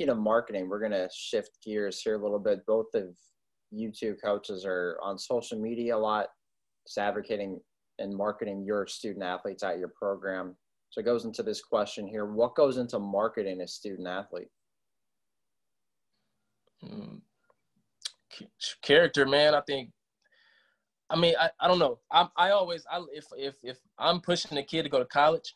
get to marketing, we're going to shift gears here a little bit. Both of you two coaches are on social media a lot, just advocating and marketing your student athletes at your program. So it goes into this question here. What goes into marketing a student athlete? Character, man. I mean, I don't know. If I'm pushing a kid to go to college,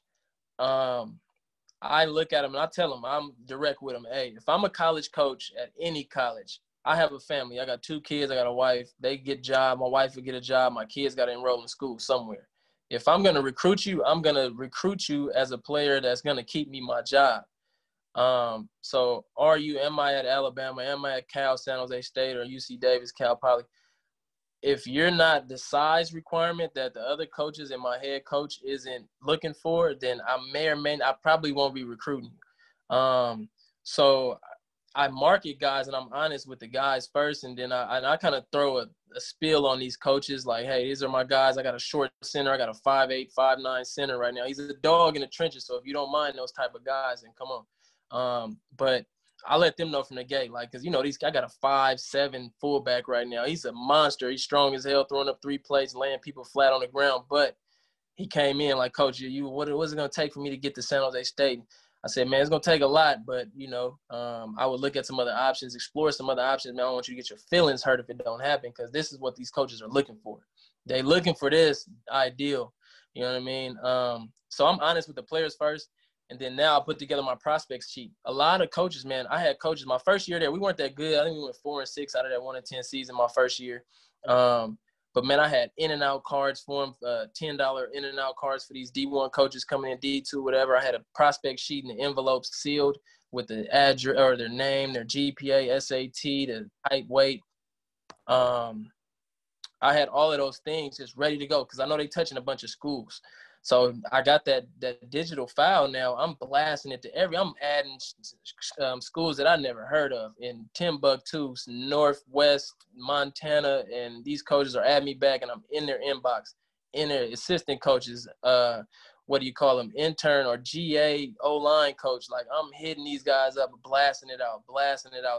I look at him and I tell him, I'm direct with him. Hey, if I'm a college coach at any college, I have a family. I got two kids. I got a wife. They get a job. My wife will get a job. My kids got to enroll in school somewhere. If I'm going to recruit you, I'm going to recruit you as a player that's going to keep me my job. So am I at Alabama? Am I at Cal, San Jose State, or UC Davis, Cal Poly? If you're not the size requirement that the other coaches and my head coach isn't looking for, then I may or may not, I probably won't be recruiting you. So I market guys, and I'm honest with the guys first, and then I kind of throw a spiel on these coaches like, hey, these are my guys. I got a short center. I got a 5'8", 5'9" center right now. He's a dog in the trenches, so if you don't mind those type of guys, then come on. But I let them know from the gate, like, because, you know, I got a 5'7" fullback right now. He's a monster. He's strong as hell, throwing up three plays, laying people flat on the ground. But he came in like, Coach, what's it going to take for me to get to San Jose State? I said, man, it's going to take a lot. But, you know, I would look at some other options, explore some other options. Man, I don't want you to get your feelings hurt if it don't happen, because this is what these coaches are looking for. They're looking for this ideal. You know what I mean? So I'm honest with the players first. And then now I put together my prospects sheet. A lot of coaches, man, I had coaches. My first year there, we weren't that good. I think we went 4-6 out of that 1-10 season my first year. But, man, I had in-and-out cards for them, $10 in-and-out cards for these D1 coaches coming in, D2, whatever. I had a prospect sheet in the envelope sealed with the address or their name, their GPA, SAT, the height, weight. I had all of those things just ready to go because I know they're touching a bunch of schools. So I got that digital file now. I'm blasting it to I'm adding schools that I never heard of in Timbuktu, Northwest, Montana, and these coaches are adding me back, and I'm in their inbox, in their assistant coaches, intern or GA, O-line coach. Like, I'm hitting these guys up, blasting it out.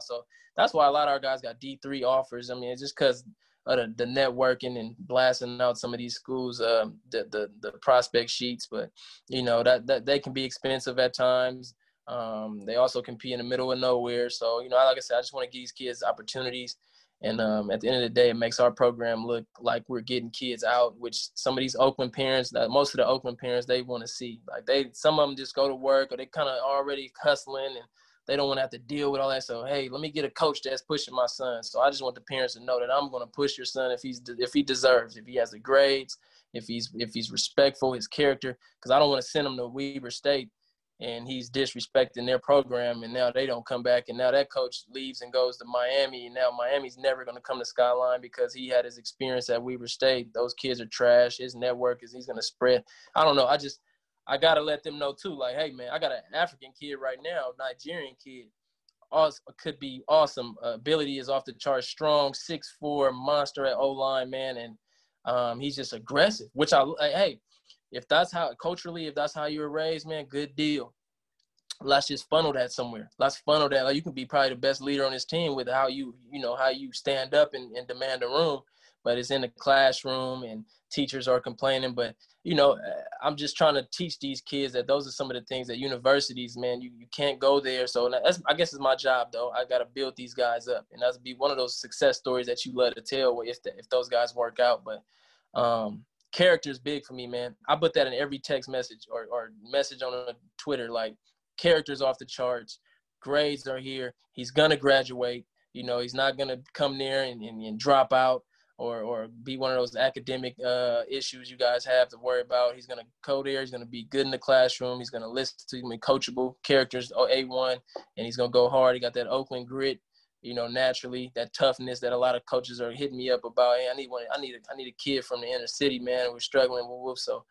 So that's why a lot of our guys got D3 offers. I mean, it's just because the networking and blasting out some of these schools, the prospect sheets, but you know that they can be expensive at times. They also compete in the middle of nowhere. So, you know, like I said, I just want to give these kids opportunities. And at the end of the day, it makes our program look like we're getting kids out, which some of these Oakland parents, most of the Oakland parents, they want to see. Like some of them just go to work, or they kind of already hustling and they don't want to have to deal with all that. So, hey, let me get a coach that's pushing my son. So I just want the parents to know that I'm going to push your son if he deserves, if he has the grades, if he's respectful, his character, because I don't want to send him to Weber State and he's disrespecting their program and now they don't come back. And now that coach leaves and goes to Miami. And now Miami's never going to come to Skyline because he had his experience at Weber State. Those kids are trash. His network is he's going to spread. I don't know. I got to let them know, too, like, hey, man, I got an African kid right now, Nigerian kid, could be awesome. Ability is off the charts, strong, 6'4", monster at O-line, man, and he's just aggressive, which if that's how you were raised, man, good deal. Let's just funnel that somewhere. Let's funnel that. Like, you can be probably the best leader on this team with how you stand up and demand a room. But it's in the classroom and teachers are complaining. But, you know, I'm just trying to teach these kids that those are some of the things that universities, man, you can't go there. So I guess it's my job, though. I got to build these guys up. And that's be one of those success stories that you love to tell if those guys work out. But character is big for me, man. I put that in every text message or message on Twitter, like, character's off the charts. Grades are here. He's going to graduate. You know, he's not going to come there and drop out. Or be one of those academic issues you guys have to worry about. He's going to go there. He's going to be good in the classroom. He's going to listen to him and coachable characters, A1, and he's going to go hard. He got that Oakland grit, you know, naturally, that toughness that a lot of coaches are hitting me up about. Hey, I need a kid from the inner city, man. We're struggling. So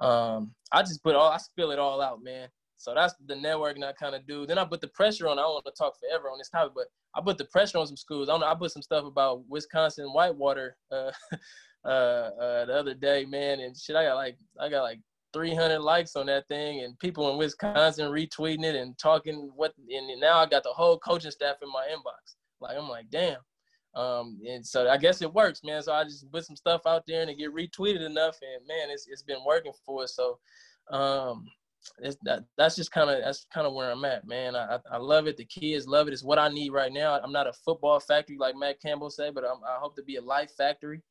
I spill it all out, man. So that's the networking I kind of do. Then I put the pressure on. I don't want to talk forever on this topic, but I put the pressure on some schools. I put some stuff about Wisconsin Whitewater the other day, man. And shit, I got like 300 likes on that thing, and people in Wisconsin retweeting it and talking and now I got the whole coaching staff in my inbox. Like, I'm like, damn. And so I guess it works, man. So I just put some stuff out there and it get retweeted enough, and man, it's been working for us. So, that's kind of where I'm at, man. I love it. The kids love it. It's what I need right now. I'm not a football factory like Matt Campbell said, but I hope to be a life factory.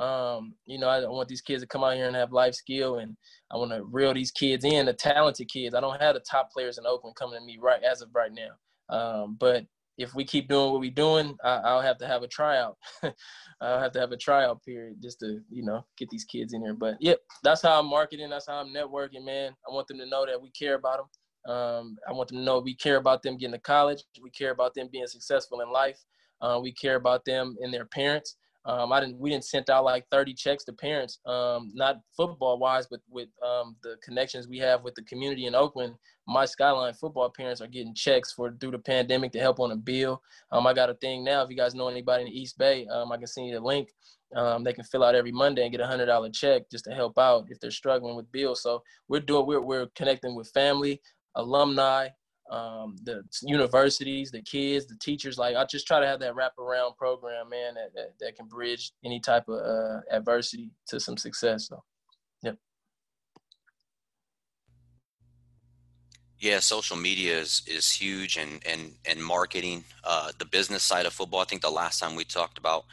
You know, I want these kids to come out here and have life skill, and I want to reel these kids in, the talented kids. I don't have the top players in Oakland coming to me right as of right now. But if we keep doing what we're doing, I'll have to have a tryout. I'll have to have a tryout period just to, you know, get these kids in here. But yep, that's how I'm marketing. That's how I'm networking, man. I want them to know that we care about them. I want them to know we care about them getting to college. We care about them being successful in life. We care about them and their parents. We didn't send out like 30 checks to parents, not football wise, but with the connections we have with the community in Oakland. My Skyline football parents are getting checks through the pandemic to help on a bill. I got a thing now. If you guys know anybody in the East Bay, I can send you the link. They can fill out every Monday and get a $100 check just to help out if they're struggling with bills. So we're connecting with family, alumni, the universities, the kids, the teachers. Like, I just try to have that wraparound program, man, that can bridge any type of adversity to some success. So, yep. Yeah, social media is huge, and marketing, the business side of football. I think the last time we talked about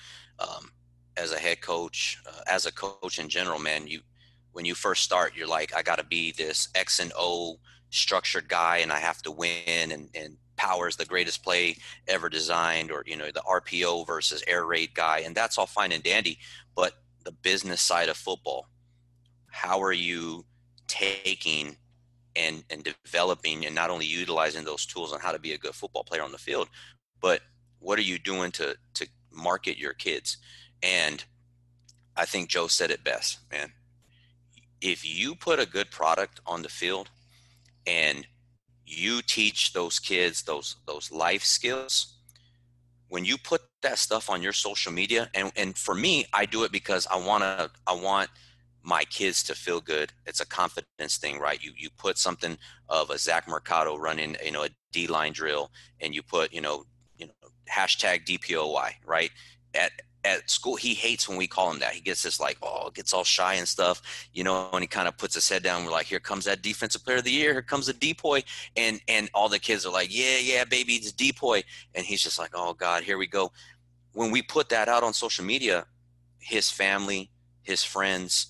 as a head coach, as a coach in general, man, when you first start, you're like, I got to be this X and O structured guy, and I have to win, and power is the greatest play ever designed, or, you know, the RPO versus air raid guy, and that's all fine and dandy. But the business side of football, how are you taking and developing and not only utilizing those tools on how to be a good football player on the field, but what are you doing to market your kids? And I think Joe said it best, man. If you put a good product on the field and you teach those kids those life skills, when you put that stuff on your social media, and for me, I do it because I want my kids to feel good. It's a confidence thing, right? You put something of a Zach Mercado running, you know, a D-line drill, and you put, you know, hashtag DPOY, right? At school, he hates when we call him that. He gets this like, gets all shy and stuff, you know, and he kind of puts his head down. We're like, here comes that defensive player of the year. Here comes the DPOY. And all the kids are like, yeah, baby, it's DPOY. And he's just like, oh God, here we go. When we put that out on social media, his family, his friends,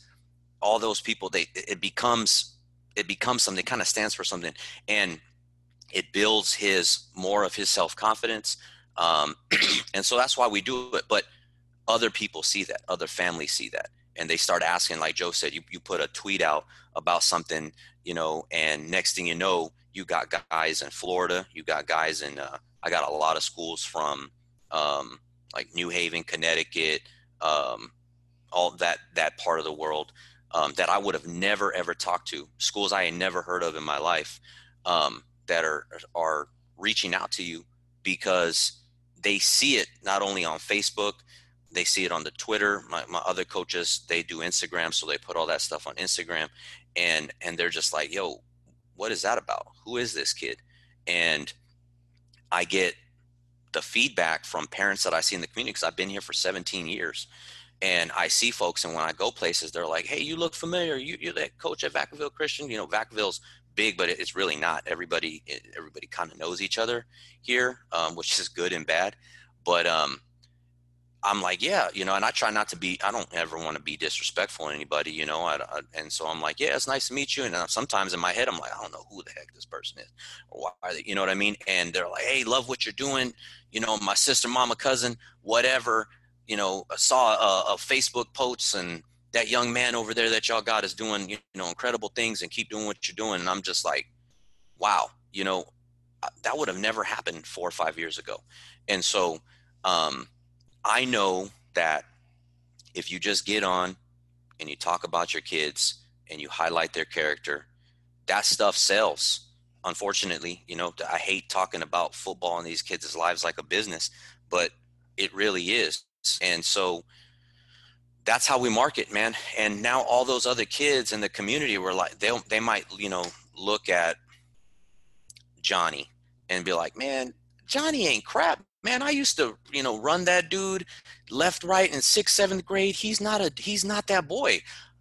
all those people, it becomes something, kind of stands for something. And it builds more of his self-confidence. And so that's why we do it. But other people see that, other families see that, and they start asking, like Joe said, you put a tweet out about something, you know, and next thing you know, you got guys in Florida, you got guys in, I got a lot of schools from, like New Haven, Connecticut, all that part of the world, that I would have never, ever talked to, schools I had never heard of in my life, that are reaching out to you because they see it not only on Facebook, they see it on the Twitter. My other coaches, they do Instagram, so they put all that stuff on Instagram, and they're just like, yo, what is that about? Who is this kid? And I get the feedback from parents that I see in the community, because I've been here for 17 years, and I see folks, and when I go places, they're like, hey, you look familiar. You're that coach at Vacaville Christian. You know, Vacaville's big, but it's really not. Everybody kind of knows each other here, which is good and bad, but I'm like, yeah, you know, and I try not to be, I don't ever want to be disrespectful to anybody, you know, and so I'm like, yeah, it's nice to meet you. And sometimes in my head, I'm like, I don't know who the heck this person is, or why are they, you know what I mean? And they're like, hey, love what you're doing. You know, my sister, mama, cousin, whatever, you know, saw a Facebook post, and that young man over there that y'all got is doing, you know, incredible things, and keep doing what you're doing. And I'm just like, wow, you know, that would have never happened 4 or 5 years ago. And so, I know that if you just get on and you talk about your kids and you highlight their character, that stuff sells. Unfortunately, you know, I hate talking about football and these kids' lives like a business, but it really is. And so that's how we market, man. And now all those other kids in the community were like, they might, you know, look at Johnny and be like, man, Johnny ain't crap, man. I used to, you know, run that dude left, right in sixth, seventh grade. He's not that boy.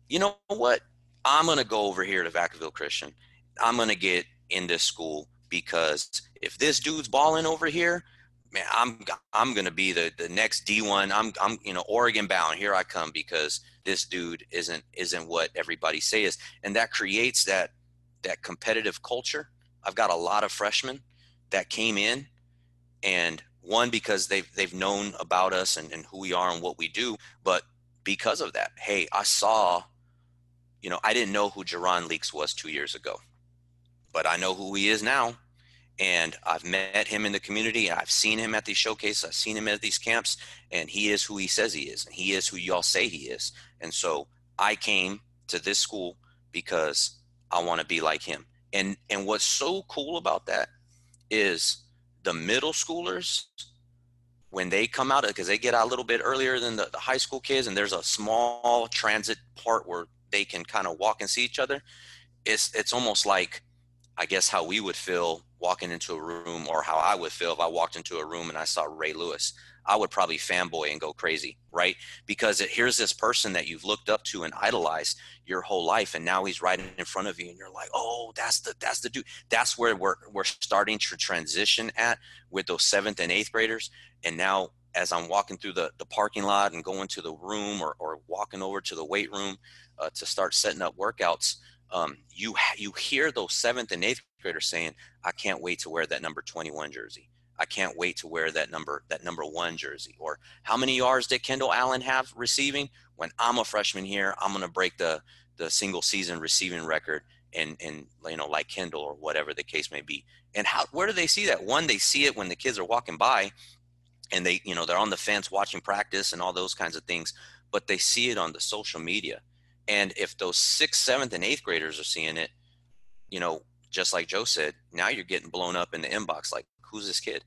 You know what? I'm going to go over here to Vacaville Christian. I'm going to get in this school, because if this dude's balling over here, man, I'm going to be the next D1. I'm, you know, Oregon bound. Here I come, because this dude isn't what everybody says. And that creates that competitive culture. I've got a lot of freshmen that came in, and one, because they've known about us and who we are and what we do, but because of that, hey, I saw, you know, I didn't know who Jaron Leaks was 2 years ago, but I know who he is now. And I've met him in the community. I've seen him at these showcases. I've seen him at these camps, and he is who he says he is. And he is who y'all say he is. And so I came to this school because I want to be like him. And what's so cool about that is the middle schoolers, when they come out, because they get out a little bit earlier than the high school kids, and there's a small transit part where they can kind of walk and see each other. It's almost like, I guess, how we would feel walking into a room, or how I would feel if I walked into a room and I saw Ray Lewis. I would probably fanboy and go crazy, right? Because here's this person that you've looked up to and idolized your whole life, and now he's right in front of you, and you're like, oh, that's the dude. That's where we're starting to transition at with those 7th and 8th graders. And now as I'm walking through the parking lot and going to the room, or walking over to the weight room to start setting up workouts, you hear those 7th and 8th graders saying, I can't wait to wear that number 21 jersey. I can't wait to wear that number 1 jersey. Or how many yards did Kendall Allen have receiving? When I'm a freshman here, I'm going to break the single season receiving record and you know, like Kendall, or whatever the case may be. And where do they see that? One, they see it when the kids are walking by and they, you know, they're on the fence watching practice and all those kinds of things, but they see it on the social media. And if those 6th, 7th, and 8th graders are seeing it, you know, just like Joe said, now you're getting blown up in the inbox. Like, who's this kid?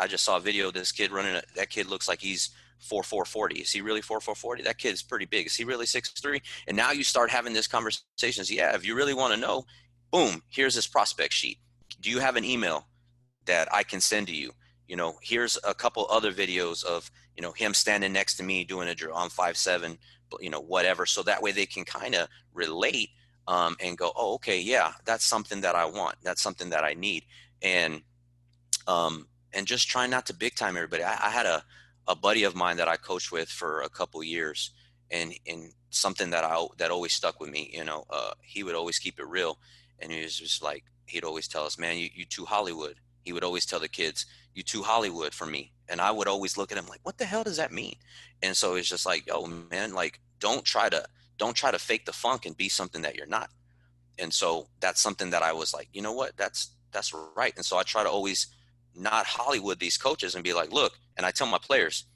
I just saw a video of this kid running. That kid looks like he's 4'4", 4'40". Is he really 4'4", 4'40"? That kid's pretty big. Is he really 6'3"? And now you start having this conversations. Yeah, if you really want to know, boom, here's this prospect sheet. Do you have an email that I can send to you? You know, here's a couple other videos of, you know, him standing next to me doing a drill. I'm 5'7", you know, whatever. So that way they can kind of relate and go, oh, okay, yeah, that's something that I want. That's something that I need. And just try not to big time everybody. I had a buddy of mine that I coached with for a couple years, and something that always stuck with me, you know, he would always keep it real. And he was just like, he'd always tell us, man, you too Hollywood. He would always tell the kids, you too Hollywood for me. And I would always look at him like, what the hell does that mean? And so it's just like, yo, man, like, don't try to fake the funk and be something that you're not. And so that's something that I was like, you know what, that's right. And so I try to always not Hollywood these coaches and be like, look, and I tell my players,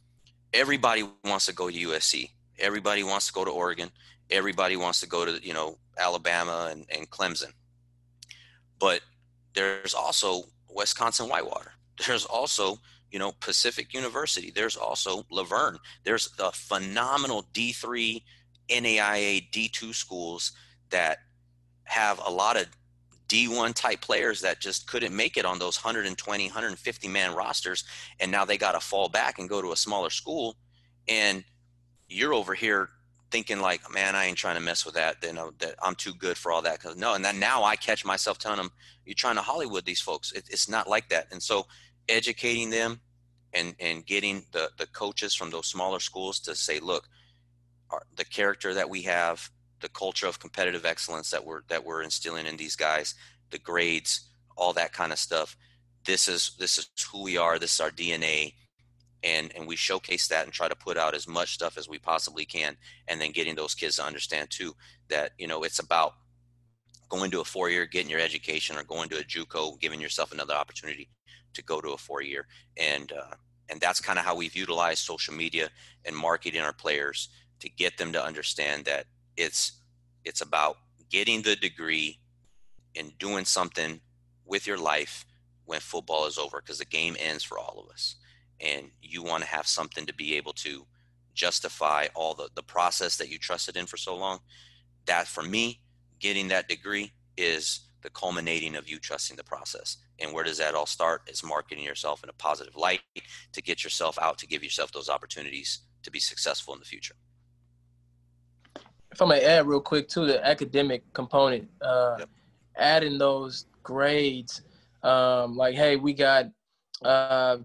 everybody wants to go to USC. Everybody wants to go to Oregon. Everybody wants to go to, you know, Alabama and Clemson. But there's also Wisconsin Whitewater. There's also, you know, Pacific University. There's also Laverne. There's the phenomenal D3, NAIA, D2 schools that have a lot of D1 type players that just couldn't make it on those 120, 150 man rosters. And now they got to fall back and go to a smaller school. And you're over here thinking like, man, I ain't trying to mess with that. You know, that I'm too good for all that. Cause no. And then now I catch myself telling them, you're trying to Hollywood these folks. It's not like that. And so educating them and getting the coaches from those smaller schools to say, look, the character that we have, the culture of competitive excellence that we're instilling in these guys, the grades, all that kind of stuff. This is who we are. This is our DNA. And we showcase that and try to put out as much stuff as we possibly can. And then getting those kids to understand too, that, you know, it's about going to a 4-year, getting your education, or going to a JUCO, giving yourself another opportunity to go to a 4-year. And that's kind of how we've utilized social media and marketing our players to get them to understand that it's about getting the degree and doing something with your life when football is over, because the game ends for all of us, and you want to have something to be able to justify all the process that you trusted in for so long. That for me, getting that degree is the culminating of you trusting the process. And where does that all start? It's marketing yourself in a positive light to get yourself out, to give yourself those opportunities to be successful in the future. If I may add real quick to the academic component, adding those grades, like, hey, we got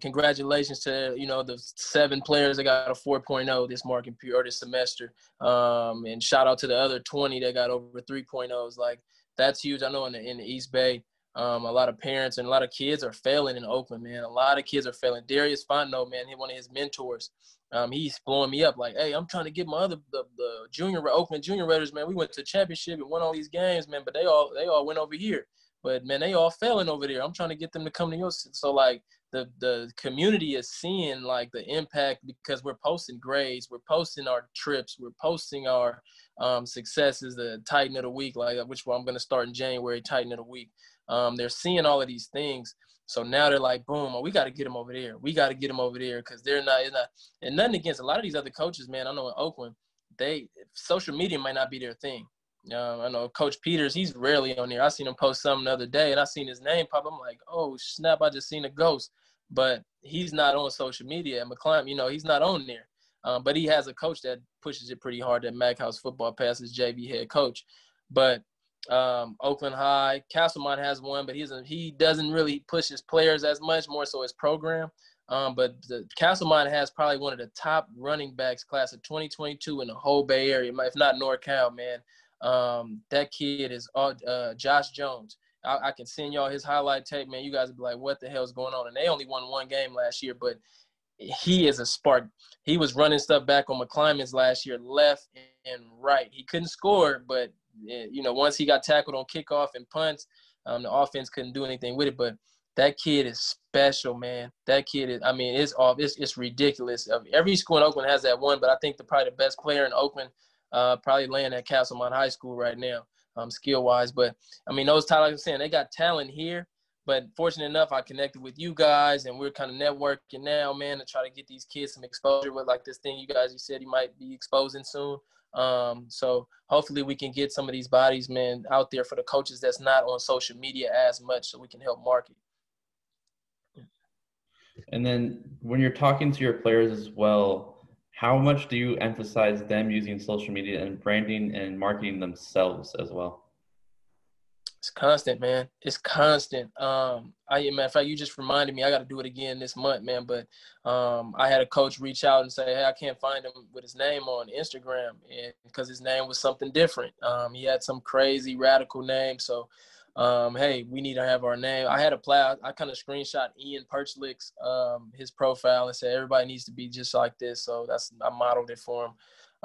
congratulations to, you know, the 7 players that got a 4.0 this marking period or this semester. And shout out to the other 20 that got over 3.0s. Like, that's huge. I know in the East Bay, a lot of parents and a lot of kids are failing in Oakland, man. A lot of kids are failing. Darius Fontenot, man, one of his mentors, he's blowing me up like, hey, I'm trying to get my other the junior Oakland Junior Raiders, man. We went to championship and won all these games, man, but they all went over here. But, man, they all failing over there. I'm trying to get them to come to your – so, like, the community is seeing, like, the impact because we're posting grades. We're posting our trips. We're posting our successes, the Titan of the Week, like, which I'm going to start in January, Titan of the Week. They're seeing all of these things. So now they're like, boom, oh, we got to get them over there. We got to get them over there because they're not – and nothing against a lot of these other coaches, man. I know in Oakland, social media might not be their thing. I know Coach Peters, he's rarely on there. I seen him post something the other day, and I seen his name pop. I'm like, oh, snap, I just seen a ghost. But he's not on social media. And McClymont, you know, he's not on there. But he has a coach that pushes it pretty hard, that Mackhouse football passes JV head coach. But Oakland High, Castlemont has one, but he doesn't really push his players as much, more so his program. But Castlemont has probably one of the top running backs class of 2022 in the whole Bay Area, if not NorCal, man. That kid is Josh Jones. I can send y'all his highlight tape, man. You guys would be like, what the hell's going on? And they only won one game last year, but he is a spark. He was running stuff back on McClymonds last year, left and right. He couldn't score, but, you know, once he got tackled on kickoff and punts, the offense couldn't do anything with it. But that kid is special, man. That kid is, I mean, it's ridiculous. Every school in Oakland has that one, but I think probably the best player in Oakland probably laying at Castlemont High School right now, skill-wise. But, I mean, those talents, like I'm saying, they got talent here. But fortunate enough, I connected with you guys, and we're kind of networking now, man, to try to get these kids some exposure with, like, this thing you said you might be exposing soon. So hopefully we can get some of these bodies, man, out there for the coaches that's not on social media as much so we can help market. And then when you're talking to your players as well, how much do you emphasize them using social media and branding and marketing themselves as well? It's constant, man. It's constant. Matter of fact, you just reminded me, I got to do it again this month, man. But I had a coach reach out and say, hey, I can't find him with his name on Instagram because his name was something different. He had some crazy radical name. So, hey, we need to have our name. I had a play. I kind of screenshot Ian Perchlick's, his profile and said, everybody needs to be just like this. So I modeled it for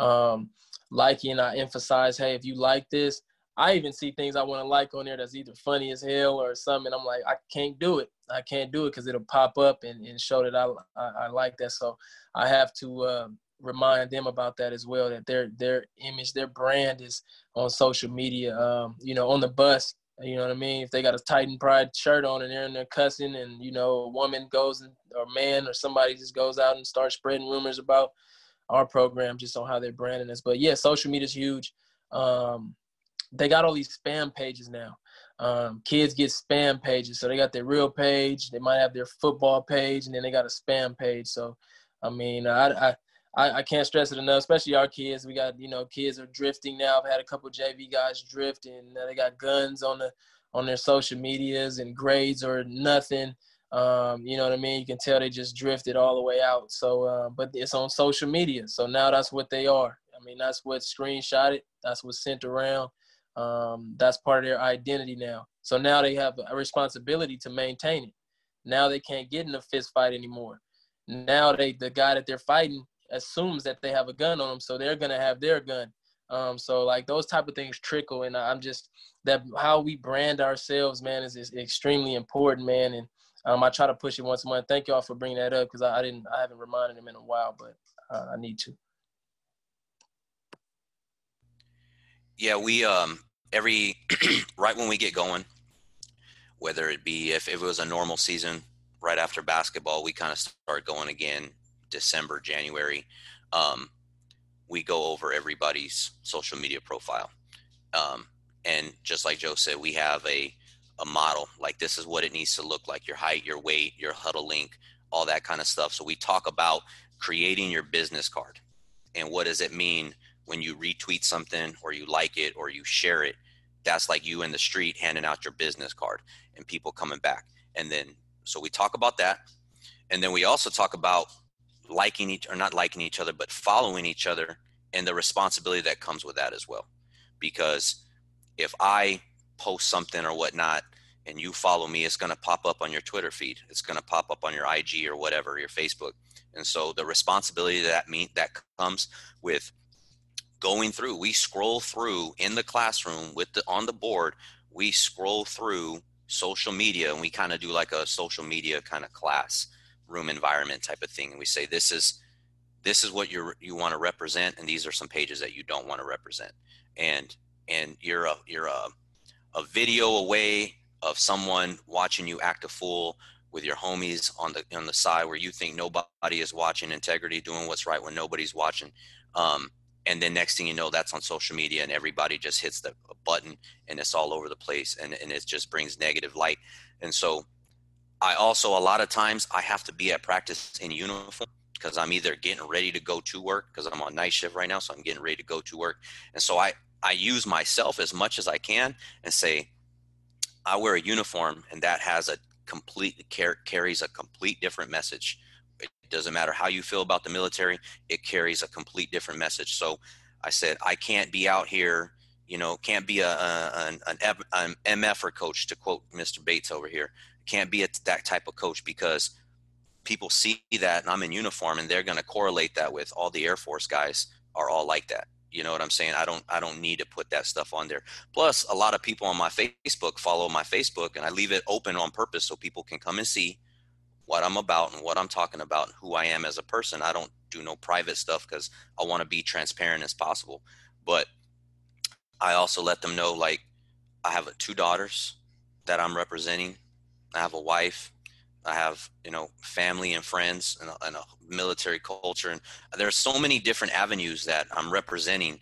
him. Liking, I emphasize, hey, if you like this, I even see things I want to like on there that's either funny as hell or something. I'm like, I can't do it. I can't do it because it'll pop up and show that I like that. So I have to, remind them about that as well, that their image, their brand is on social media, you know, on the bus. You know what I mean? If they got a Titan Pride shirt on and they're in there cussing and, you know, a woman goes and, or man or somebody just goes out and starts spreading rumors about our program just on how they're branding us. But, yeah, social media is huge. They got all these spam pages now. Kids get spam pages. So they got their real page. They might have their football page, and then they got a spam page. So, I mean, I can't stress it enough, especially our kids. We got, you know, kids are drifting now. I've had a couple of JV guys drift, and they got guns on their social medias and grades or nothing. You know what I mean? You can tell they just drifted all the way out. So, but it's on social media. So now that's what they are. I mean, that's what screenshotted. That's what's sent around. That's part of their identity now. So now they have a responsibility to maintain it. Now they can't get in a fist fight anymore. Now the guy that they're fighting assumes that they have a gun on them, so they're gonna have their gun. So like those type of things trickle, and I'm just that how we brand ourselves, man, is extremely important, man. And I try to push it once a month. Thank y'all for bringing that up because I haven't reminded them in a while, but I need to. Yeah, we every right when we get going, whether it be if it was a normal season right after basketball, we kind of start going again. December, January, we go over everybody's social media profile. And just like Joe said, we have a model, like this is what it needs to look like, your height, your weight, your huddle link, all that kind of stuff. So we talk about creating your business card and what does it mean when you retweet something or you like it or you share it. That's like you in the street handing out your business card and people coming back. And then, so we talk about that. And then we also talk about liking each, or not liking each other, but following each other and the responsibility that comes with that as well. Because if I post something or whatnot and you follow me, it's going to pop up on your Twitter feed. It's going to pop up on your IG or whatever, your Facebook. And so the responsibility that comes with going through, we scroll through in the classroom on the board, we scroll through social media and we kind of do like a social media kind of class room environment type of thing. And we say, this is what you want to represent. And these are some pages that you don't want to represent. And you're a video away of someone watching you act a fool with your homies on the side where you think nobody is watching, integrity, doing what's right when nobody's watching. And then next thing you know, that's on social media and everybody just hits the button and it's all over the place and it just brings negative light. And so I also, a lot of times I have to be at practice in uniform because I'm either getting ready to go to work because I'm on night shift right now. So I'm getting ready to go to work. And so I use myself as much as I can and say, I wear a uniform and that has a complete carries a complete different message. It doesn't matter how you feel about the military. It carries a complete different message. So I said, I can't be out here, can't be an MFer coach, to quote Mr. Bates over here. Can't be that type of coach because people see that and I'm in uniform and they're going to correlate that with all the Air Force guys are all like that. You know what I'm saying? I don't need to put that stuff on there. Plus, a lot of people on my Facebook follow my Facebook and I leave it open on purpose so people can come and see what I'm about and what I'm talking about and who I am as a person. I don't do no private stuff because I want to be transparent as possible. But I also let them know, like, I have 2 daughters that I'm representing. I have a wife, I have, family and friends and a military culture. And there's so many different avenues that I'm representing.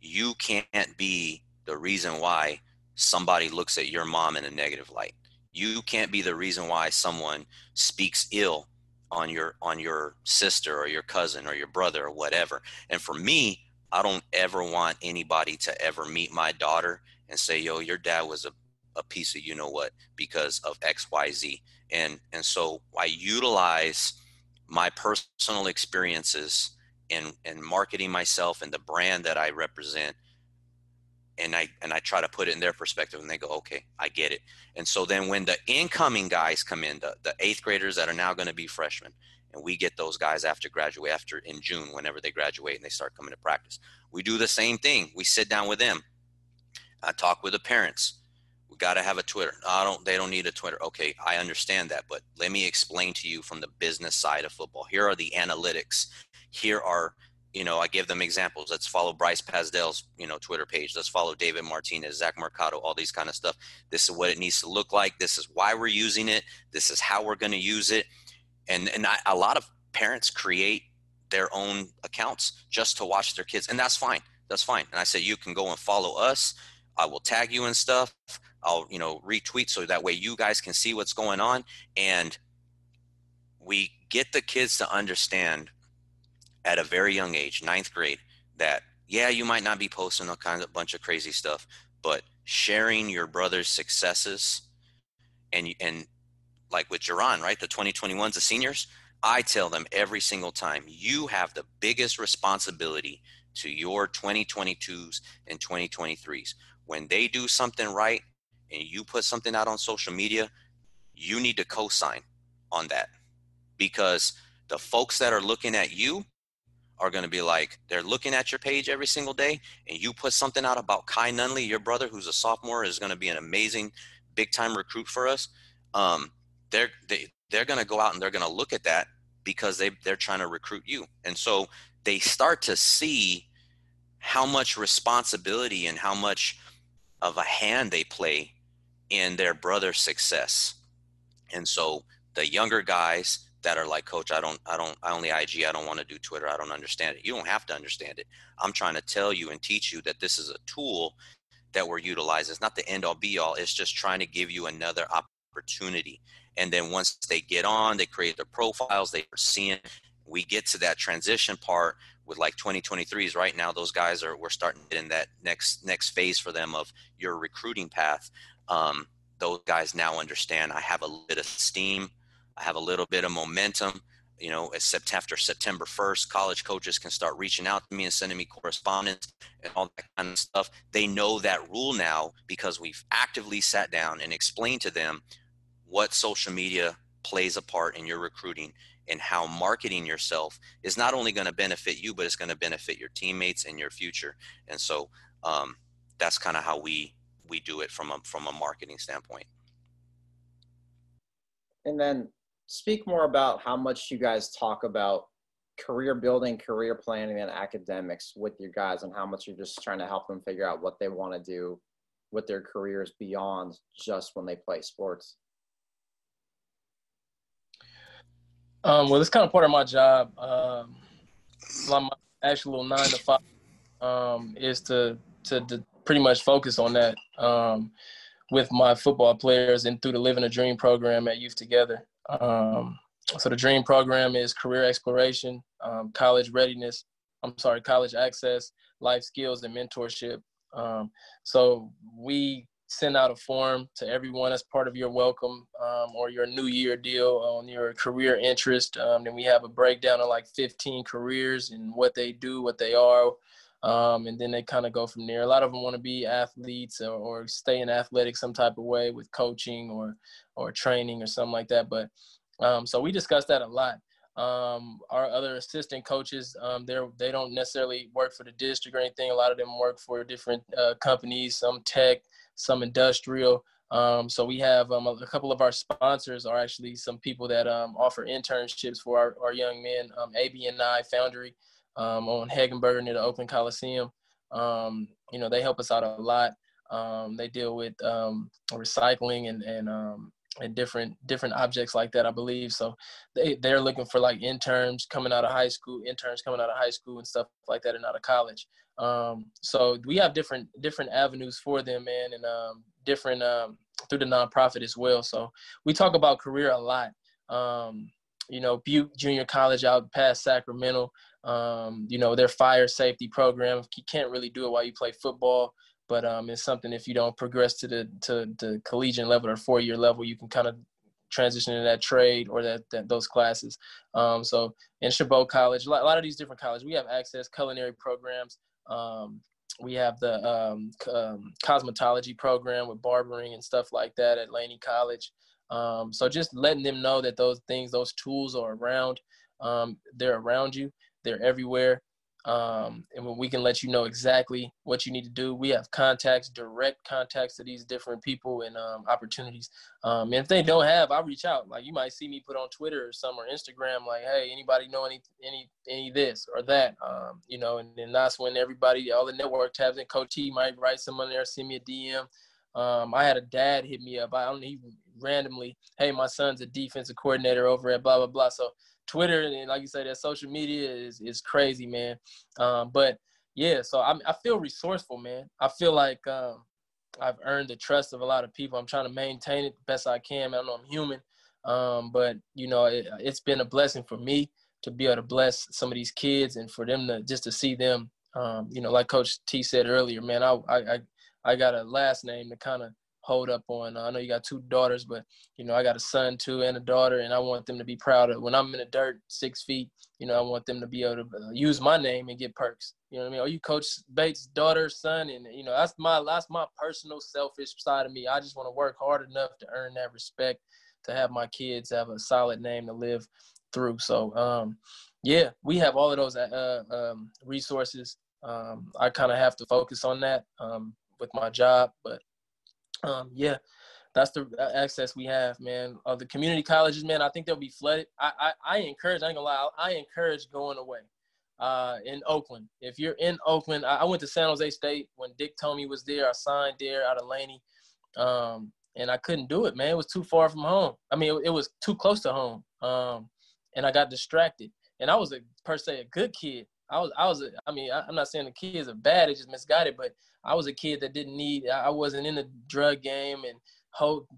You can't be the reason why somebody looks at your mom in a negative light. You can't be the reason why someone speaks ill on your sister or your cousin or your brother or whatever. And for me, I don't ever want anybody to ever meet my daughter and say, yo, your dad was a piece of you-know-what because of XYZ. And so I utilize my personal experiences in marketing myself and the brand that I represent. And I try to put it in their perspective and they go, okay, I get it. And so then when the incoming guys come in, the 8th graders that are now going to be freshmen, and we get those guys after in June, whenever they graduate and they start coming to practice, we do the same thing. We sit down with them. I talk with the parents. We got to have a Twitter. They don't need a Twitter. Okay, I understand that, but let me explain to you from the business side of football. Here are the analytics. Here are, I give them examples. Let's follow Bryce Pasdell's, Twitter page. Let's follow David Martinez, Zach Mercado, all these kind of stuff. This is what it needs to look like. This is why we're using it. This is how we're going to use it. And a lot of parents create their own accounts just to watch their kids. And that's fine. That's fine. And I said, you can go and follow us. I will tag you and stuff. I'll, retweet so that way you guys can see what's going on. And we get the kids to understand at a very young age, 9th grade, that, yeah, you might not be posting a bunch of crazy stuff, but sharing your brother's successes and like with Jaron, right? The 2021s, the seniors, I tell them every single time, you have the biggest responsibility to your 2022s and 2023s. When they do something right, and you put something out on social media, you need to co-sign on that, because the folks that are looking at you are going to be like, they're looking at your page every single day, and you put something out about Kai Nunley, your brother, who's a sophomore, is going to be an amazing big-time recruit for us. They're going to go out and they're going to look at that because they're trying to recruit you. And so they start to see how much responsibility and how much of a hand they play in their brother's success. And so the younger guys that are like, coach, I only IG, I don't want to do Twitter. I don't understand it. You don't have to understand it. I'm trying to tell you and teach you that this is a tool that we're utilizing. It's not the end all be all. It's just trying to give you another opportunity. And then once they get on, they create their profiles, they're seeing, we get to that transition part with like 2023s right now. Those guys we're starting in that next phase for them of your recruiting path. Those guys now understand I have a little bit of steam. I have a little bit of momentum. You know, except after September 1st, college coaches can start reaching out to me and sending me correspondence and all that kind of stuff. They know that rule now because we've actively sat down and explained to them what social media plays a part in your recruiting and how marketing yourself is not only going to benefit you, but it's going to benefit your teammates and your future. And so that's kind of how we do it from a marketing standpoint. And then speak more about how much you guys talk about career building, career planning, and academics with your guys, and how much you're just trying to help them figure out what they want to do with their careers beyond just when they play sports. Well, it's kind of part of my job. My actual 9-to-5 is to pretty much focus on that with my football players and through the Living a Dream program at Youth Together. So the Dream program is career exploration, college access, life skills, and mentorship. So we send out a form to everyone as part of your welcome or your new year deal on your career interest. Then we have a breakdown of like 15 careers and what they do, what they are, and then they kind of go from there. A lot of them want to be athletes or stay in athletics some type of way with coaching or training or something like that. But so we discuss that a lot. Our other assistant coaches, they don't necessarily work for the district or anything. A lot of them work for different companies, some tech, some industrial. So we have a couple of our sponsors are actually some people that offer internships for our young men. AB and I Foundry on Hagenberger near the Oakland Coliseum. They help us out a lot. They deal with recycling and different objects like that, I believe. So they're looking for like interns coming out of high school and stuff like that and out of college. So we have different avenues for them, man, and through the nonprofit as well. So we talk about career a lot. Butte Junior College out past Sacramento, their fire safety program. You can't really do it while you play football. But it's something, if you don't progress to the collegiate level or 4-year level, you can kind of transition into that trade or those classes. So in Chabot College, a lot of these different colleges, we have access culinary programs. We have the cosmetology program with barbering and stuff like that at Laney College. So just letting them know that those tools are around. They're around you. They're everywhere. And when we can let you know exactly what you need to do, we have direct contacts to these different people and opportunities. And if they don't have, I reach out. Like, you might see me put on Twitter or Instagram, like, hey, anybody know any this or that? And then that's when all the network tabs, and Coach T might write someone there, send me a DM. I had a dad hit me up. He randomly, hey, my son's a defensive coordinator over at blah, blah, blah. So Twitter, and like you said, that social media is crazy, man. But yeah, so I feel resourceful, man. I feel like I've earned the trust of a lot of people. I'm trying to maintain it the best I can. I know I'm human, but it's been a blessing for me to be able to bless some of these kids and for them to see them. Like Coach T said earlier, man, I got a last name to kind of hold up on. I know you got 2 daughters, but I got a son too and a daughter, and I want them to be proud of when I'm in the dirt 6 feet. I want them to be able to use my name and get perks. Are you Coach Bates' daughter, son? And that's my personal selfish side of me. I just want to work hard enough to earn that respect, to have my kids have a solid name to live through. So yeah, we have all of those resources. I kind of have to focus on that with my job, but yeah, that's the access we have, man. The community colleges, man, I think they'll be flooded. I encourage going away in Oakland. If you're in Oakland, I went to San Jose State when Dick Tomey was there. I signed there out of Laney, and I couldn't do it, man. It was too far from home. I mean, it was too close to home. and I got distracted. And I was per se a good kid. I'm not saying the kids are bad, it's just misguided, but I was a kid that I wasn't in the drug game and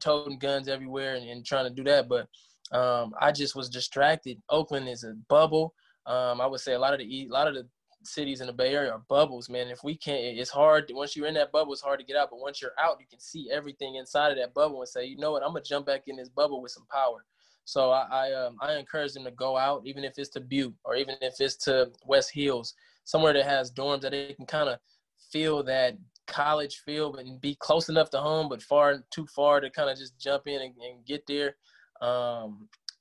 toting guns everywhere and trying to do that. But I just was distracted. Oakland is a bubble. I would say a lot of the cities in the Bay Area are bubbles, man. It's hard. Once you're in that bubble, it's hard to get out. But once you're out, you can see everything inside of that bubble and say, you know what, I'm going to jump back in this bubble with some power. So I encourage them to go out, even if it's to Butte or even if it's to West Hills, somewhere that has dorms that they can kind of feel that college feel and be close enough to home, but too far to kind of just jump in and get there.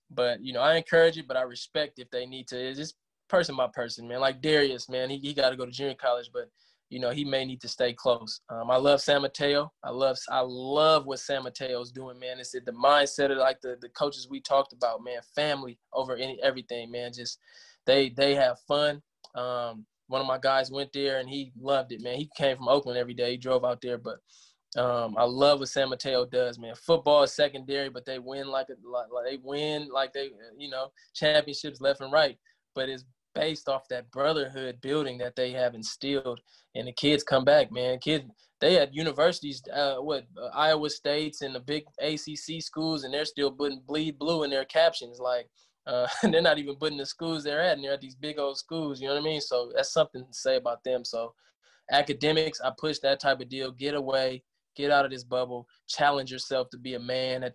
But, you know, I encourage it, but I respect if they need to. It's just person by person, man. Like Darius, man, he got to go to junior college, but, you know, he may need to stay close. I love San Mateo. I love what San Mateo's doing, man. It's the mindset of like the coaches we talked about, man, family over everything, man. Just they have fun. One of my guys went there and he loved it, man. He came from Oakland every day. He drove out there, but I love what San Mateo does, man. Football is secondary, but they win like championships left and right. But it's based off that brotherhood building that they have instilled. And the kids come back, man. They had universities, Iowa States and the big ACC schools, and they're still putting bleed blue in their captions. Like, they're not even putting the schools they're at, and they're at these big old schools, you know what I mean? So that's something to say about them. So academics, I push that type of deal. Get away. Get out of this bubble. Challenge yourself to be a man.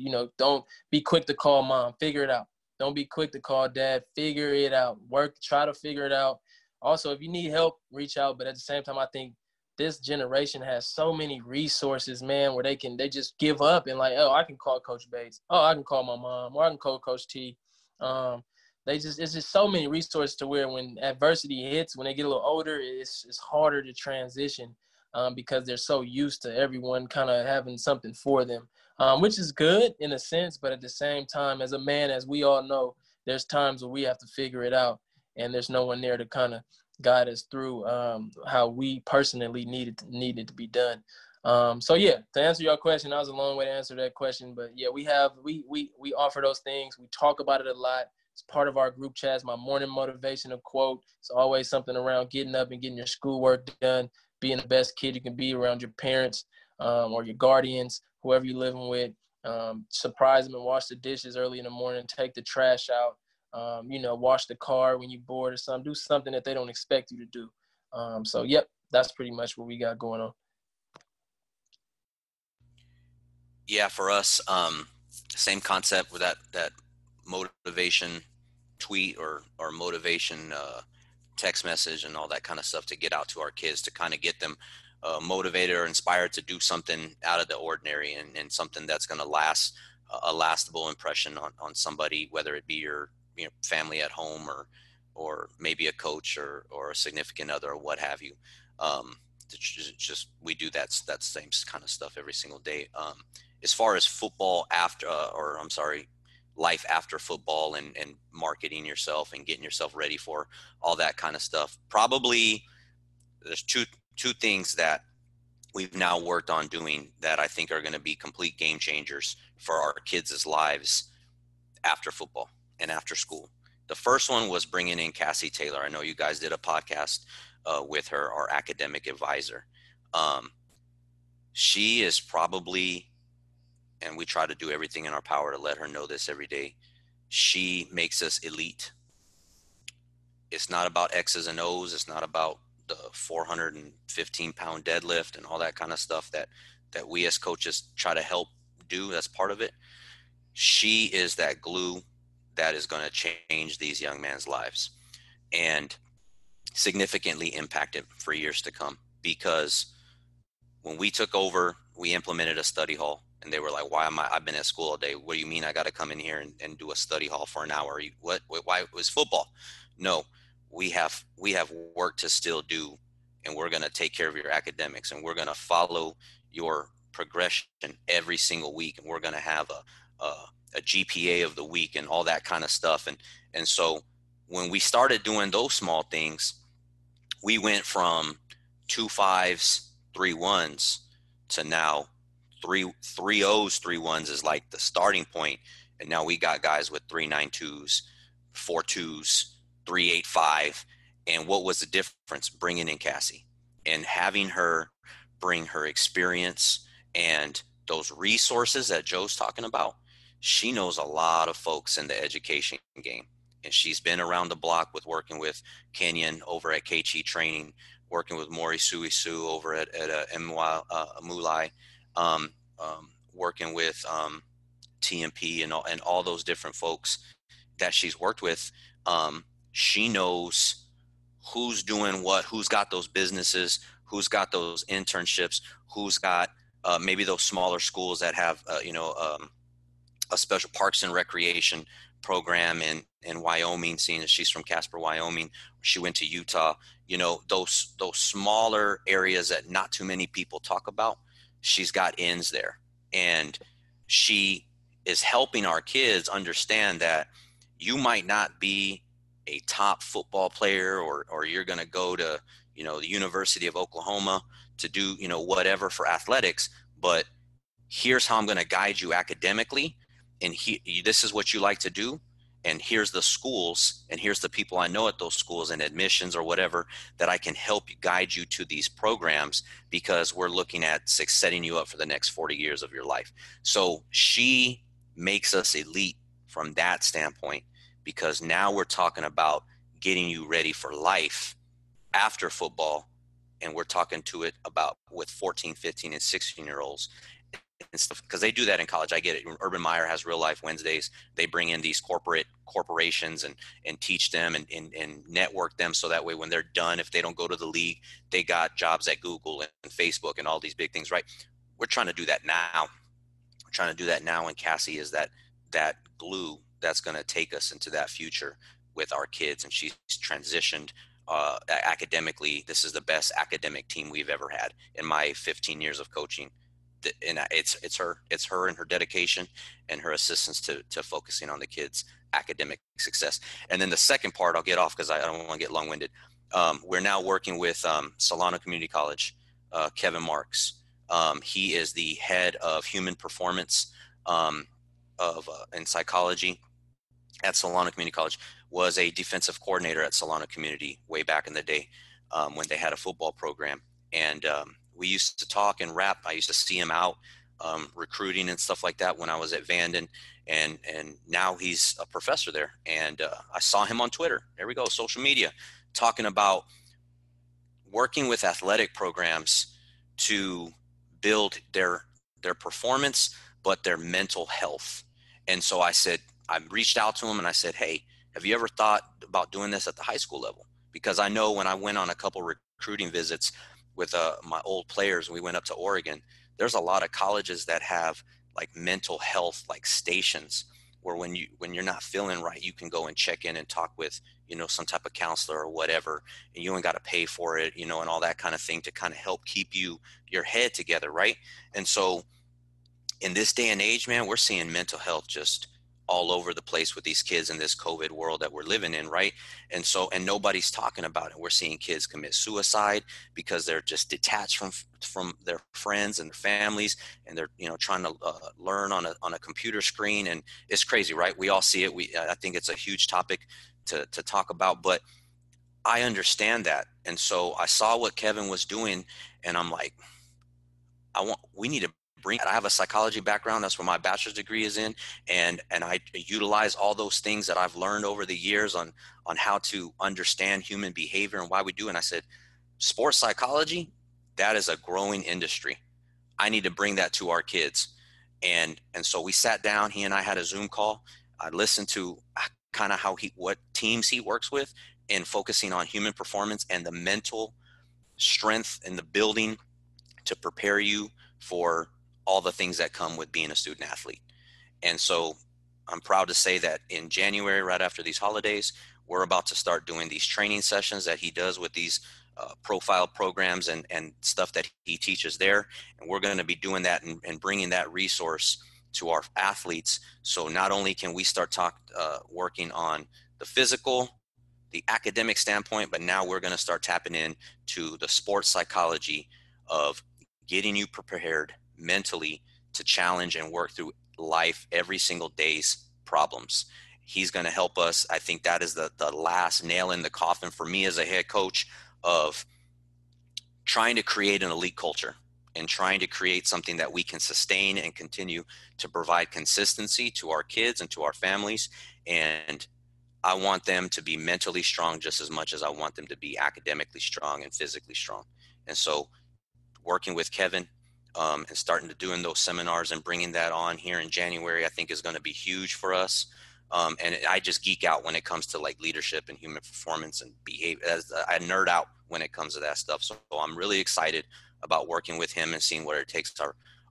Don't be quick to call mom. Figure it out. Don't be quick to call dad. Figure it out. Try to figure it out. Also, if you need help, reach out. But at the same time, I think this generation has so many resources, man, where they just give up and like, oh, I can call Coach Bates. Oh, I can call my mom, or I can call Coach T. It's just so many resources to where when adversity hits, when they get a little older, it's harder to transition because they're so used to everyone kind of having something for them. Which is good in a sense, but at the same time, as a man, as we all know, there's times where we have to figure it out, and there's no one there to kind of guide us through how we personally needed to be done. So yeah, to answer your question, that was a long way to answer that question, but yeah, we offer those things. We talk about it a lot. It's part of our group chats. My morning motivational quote. It's always something around getting up and getting your schoolwork done, being the best kid you can be around your parents or your guardians, whoever you're living with. Surprise them and wash the dishes early in the morning, take the trash out, wash the car when you're bored or something, do something that they don't expect you to do. So, yep, that's pretty much what we got going on. Yeah, for us, same concept with that motivation tweet or motivation text message and all that kind of stuff to get out to our kids to kind of get them motivated or inspired to do something out of the ordinary and something that's going to last a lastable impression on somebody, whether it be your family at home or maybe a coach or a significant other or what have you. We do that same kind of stuff every single day. As far as football life after football and marketing yourself and getting yourself ready for all that kind of stuff, probably there's two things that we've now worked on doing that I think are going to be complete game changers for our kids' lives after football and after school. The first one was bringing in Cassie Taylor. I know you guys did a podcast with her, our academic advisor. She is probably, and we try to do everything in our power to let her know this every day, she makes us elite. It's not about X's and O's. It's not about the 415-pound deadlift and all that kind of stuff that we as coaches try to help do. That's part of it. She is that glue that is going to change these young men's lives and significantly impact it for years to come. Because when we took over, we implemented a study hall, and they were like, I've been at school all day. What do you mean I got to come in here and do a study hall for an hour? Why it was football? No. We have work to still do, and we're going to take care of your academics, and we're going to follow your progression every single week, and we're going to have a GPA of the week and all that kind of stuff. And so when we started doing those small things, we went from 2 5s, 3 1s to now 3 0s, 3 1s is like the starting point, and now we got guys with 3 9 2s. four twos, 3.85. And what was the difference? Bringing in Cassie and having her bring her experience and those resources that Joe's talking about. She knows a lot of folks in the education game, and she's been around the block with working with Kenyon over at KC Training, working with Maury Suisu over at Mulai, working with TMP and all those different folks that she's worked with. She knows who's doing what, who's got those businesses, who's got those internships, who's got maybe those smaller schools that have, a special parks and recreation program in Wyoming, seeing that she's from Casper, Wyoming. She went to Utah, those smaller areas that not too many people talk about. She's got ends there, and she is helping our kids understand that you might not be a top football player or you're going to go to, the University of Oklahoma to do, whatever for athletics, but here's how I'm going to guide you academically. And this is what you like to do, and here's the schools, and here's the people I know at those schools and admissions or whatever that I can help you guide you to these programs, because we're looking at setting you up for the next 40 years of your life. So she makes us elite from that standpoint, because now we're talking about getting you ready for life after football, and we're talking to it about with 14, 15, and 16-year-olds. And stuff, because they do that in college. I get it. Urban Meyer has Real Life Wednesdays. They bring in these corporations and teach them and network them, so that way when they're done, if they don't go to the league, they got jobs at Google and Facebook and all these big things, right? We're trying to do that now. We're trying to do that now, and Cassie is that glue that's going to take us into that future with our kids. And she's transitioned academically. This is the best academic team we've ever had in my 15 years of coaching. And it's her and her dedication and her assistance to focusing on the kids' academic success. And then the second part, I'll get off because I don't want to get long-winded. We're now working with Solano Community College, Kevin Marks. He is the head of human performance in psychology at Solano Community College, was a defensive coordinator at Solano Community way back in the day when they had a football program. And we used to talk and rap. I used to see him out recruiting and stuff like that when I was at Vanden, and now he's a professor there. And I saw him on Twitter. There we go, social media, talking about working with athletic programs to build their performance, but their mental health. And so I reached out to him and I said, hey, have you ever thought about doing this at the high school level? Because I know when I went on a couple recruiting visits with my old players, we went up to Oregon, there's a lot of colleges that have like mental health, like stations, where when you're not feeling right, you can go and check in and talk with, some type of counselor or whatever, and you ain't got to pay for it, and all that kind of thing to kind of help keep your head together. Right. And so in this day and age, man, we're seeing mental health just all over the place with these kids in this COVID world that we're living in, right? And so, and nobody's talking about it. We're seeing kids commit suicide because they're just detached from their friends and their families, and they're trying to learn on a computer screen, and it's crazy, right? We all see it. I think it's a huge topic to talk about, but I understand that. And so I saw what Kevin was doing, and I'm like, we need to bring it. I have a psychology background. That's what my bachelor's degree is in. And I utilize all those things that I've learned over the years on how to understand human behavior and why we do. And I said, sports psychology, that is a growing industry. I need to bring that to our kids. And so we sat down, he and I had a Zoom call. I listened to kind of what teams he works with and focusing on human performance and the mental strength in the building to prepare you for all the things that come with being a student athlete. And so I'm proud to say that in January, right after these holidays, we're about to start doing these training sessions that he does with these profile programs and stuff that he teaches there. And we're going to be doing that and bringing that resource to our athletes. So not only can we start working on the physical, the academic standpoint, but now we're going to start tapping in to the sports psychology of getting you prepared mentally to challenge and work through life, every single day's problems. He's going to help us. I think that is the last nail in the coffin for me as a head coach of trying to create an elite culture and trying to create something that we can sustain and continue to provide consistency to our kids and to our families. And I want them to be mentally strong just as much as I want them to be academically strong and physically strong. And so working with Kevin, and starting to doing those seminars and bringing that on here in January, I think is going to be huge for us. And I just geek out when it comes to like leadership and human performance and behavior. I nerd out when it comes to that stuff. So I'm really excited about working with him and seeing where it takes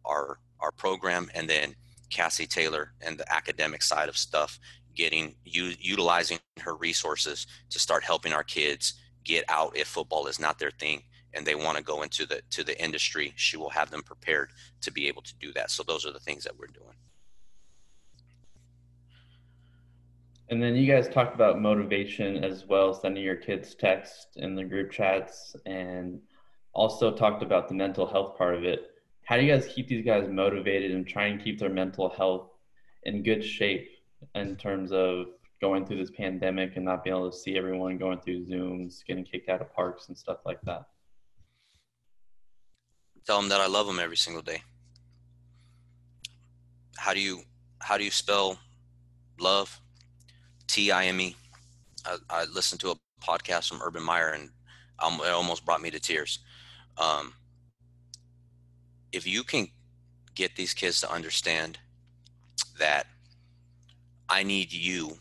our program. And then Cassie Taylor and the academic side of stuff, utilizing her resources to start helping our kids get out if football is not their thing and they want to go into the industry. She will have them prepared to be able to do that. So those are the things that we're doing. And then you guys talked about motivation as well, sending your kids texts in the group chats, and also talked about the mental health part of it. How do you guys keep these guys motivated and try and keep their mental health in good shape in terms of going through this pandemic and not being able to see everyone, going through Zooms, getting kicked out of parks and stuff like that? Tell them that I love them every single day. How do you spell love? T-I-M-E. I listened to a podcast from Urban Meyer, and it almost brought me to tears. If you can get these kids to understand that I need you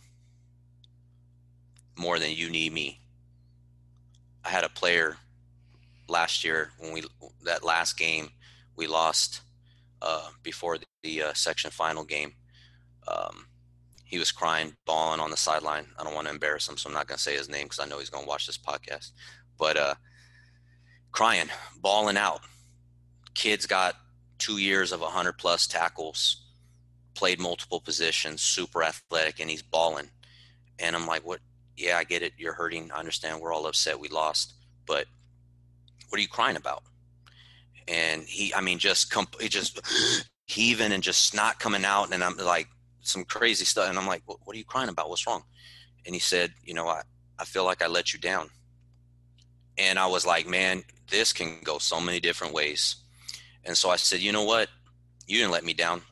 more than you need me. I had a player last year that last game we lost before the section final game. He was crying, bawling on the sideline. I don't want to embarrass him, so I'm not going to say his name because I know he's going to watch this podcast. But crying, bawling out. Kid's got 2 years of 100-plus tackles, played multiple positions, super athletic, and he's bawling. And I'm like, "What? Yeah, I get it. You're hurting. I understand. We're all upset. We lost. But what are you crying about?" And he just heaving and just snot coming out. And I'm like, some crazy stuff. And I'm like, what are you crying about? What's wrong? And he said, I feel like I let you down. And I was like, man, this can go so many different ways. And so I said, you know what? You didn't let me down.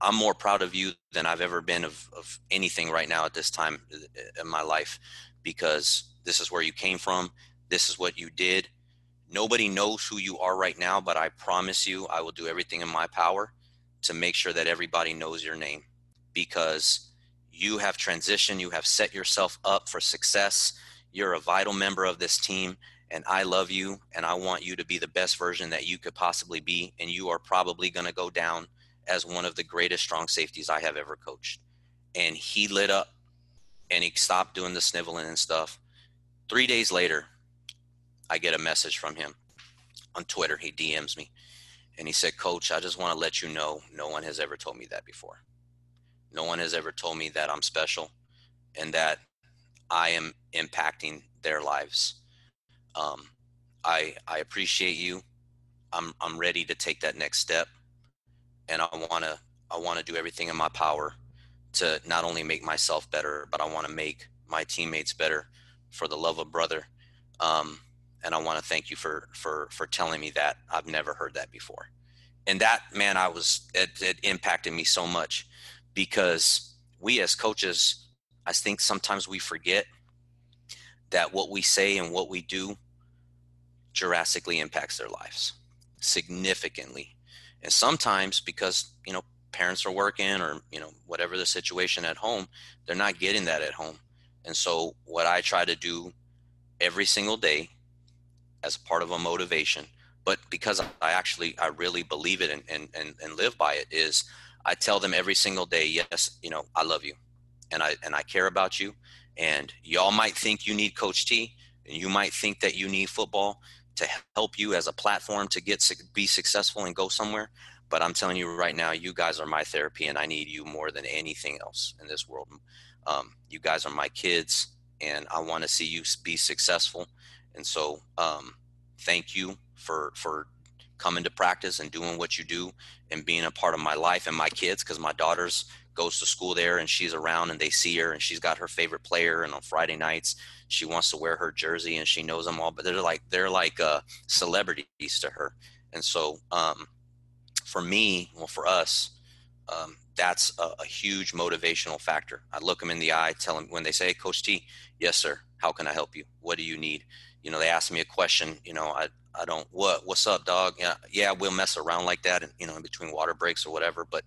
I'm more proud of you than I've ever been of anything right now at this time in my life, because this is where you came from. This is what you did. Nobody knows who you are right now, but I promise you, I will do everything in my power to make sure that everybody knows your name. Because you have transitioned, you have set yourself up for success. You're a vital member of this team, and I love you, and I want you to be the best version that you could possibly be, and you are probably going to go down as one of the greatest strong safeties I have ever coached. And he lit up, and he stopped doing the sniveling and stuff. 3 days later, I get a message from him on Twitter. He DMs me, and he said, "Coach, I just want to let you know no one has ever told me that before. No one has ever told me that I'm special and that I am impacting their lives. I appreciate you. I'm ready to take that next step. And I want to do everything in my power to not only make myself better, but I want to make my teammates better for the love of brother. And I want to thank you for telling me that. I've never heard that before." And that, man, it impacted me so much. Because we as coaches, I think sometimes we forget that what we say and what we do drastically impacts their lives significantly. And sometimes because, parents are working or, whatever the situation at home, they're not getting that at home. And so what I try to do every single day as part of a motivation, but because I really believe it and live by it, is I tell them every single day, yes, I love you and I care about you, and y'all might think you need Coach T and you might think that you need football to help you as a platform to be successful and go somewhere. But I'm telling you right now, you guys are my therapy, and I need you more than anything else in this world. You guys are my kids, and I want to see you be successful. And so thank you for coming to practice and doing what you do and being a part of my life and my kids, because my daughter's goes to school there and she's around and they see her and she's got her favorite player. And on Friday nights, she wants to wear her jersey and she knows them all, but they're like celebrities to her. And so, for us, that's a huge motivational factor. I look them in the eye, tell them when they say, Coach T, yes, sir. How can I help you? What do you need? You know, they ask me a question, you know, what's up, dog? Yeah, we'll mess around like that, and, you know, in between water breaks or whatever. But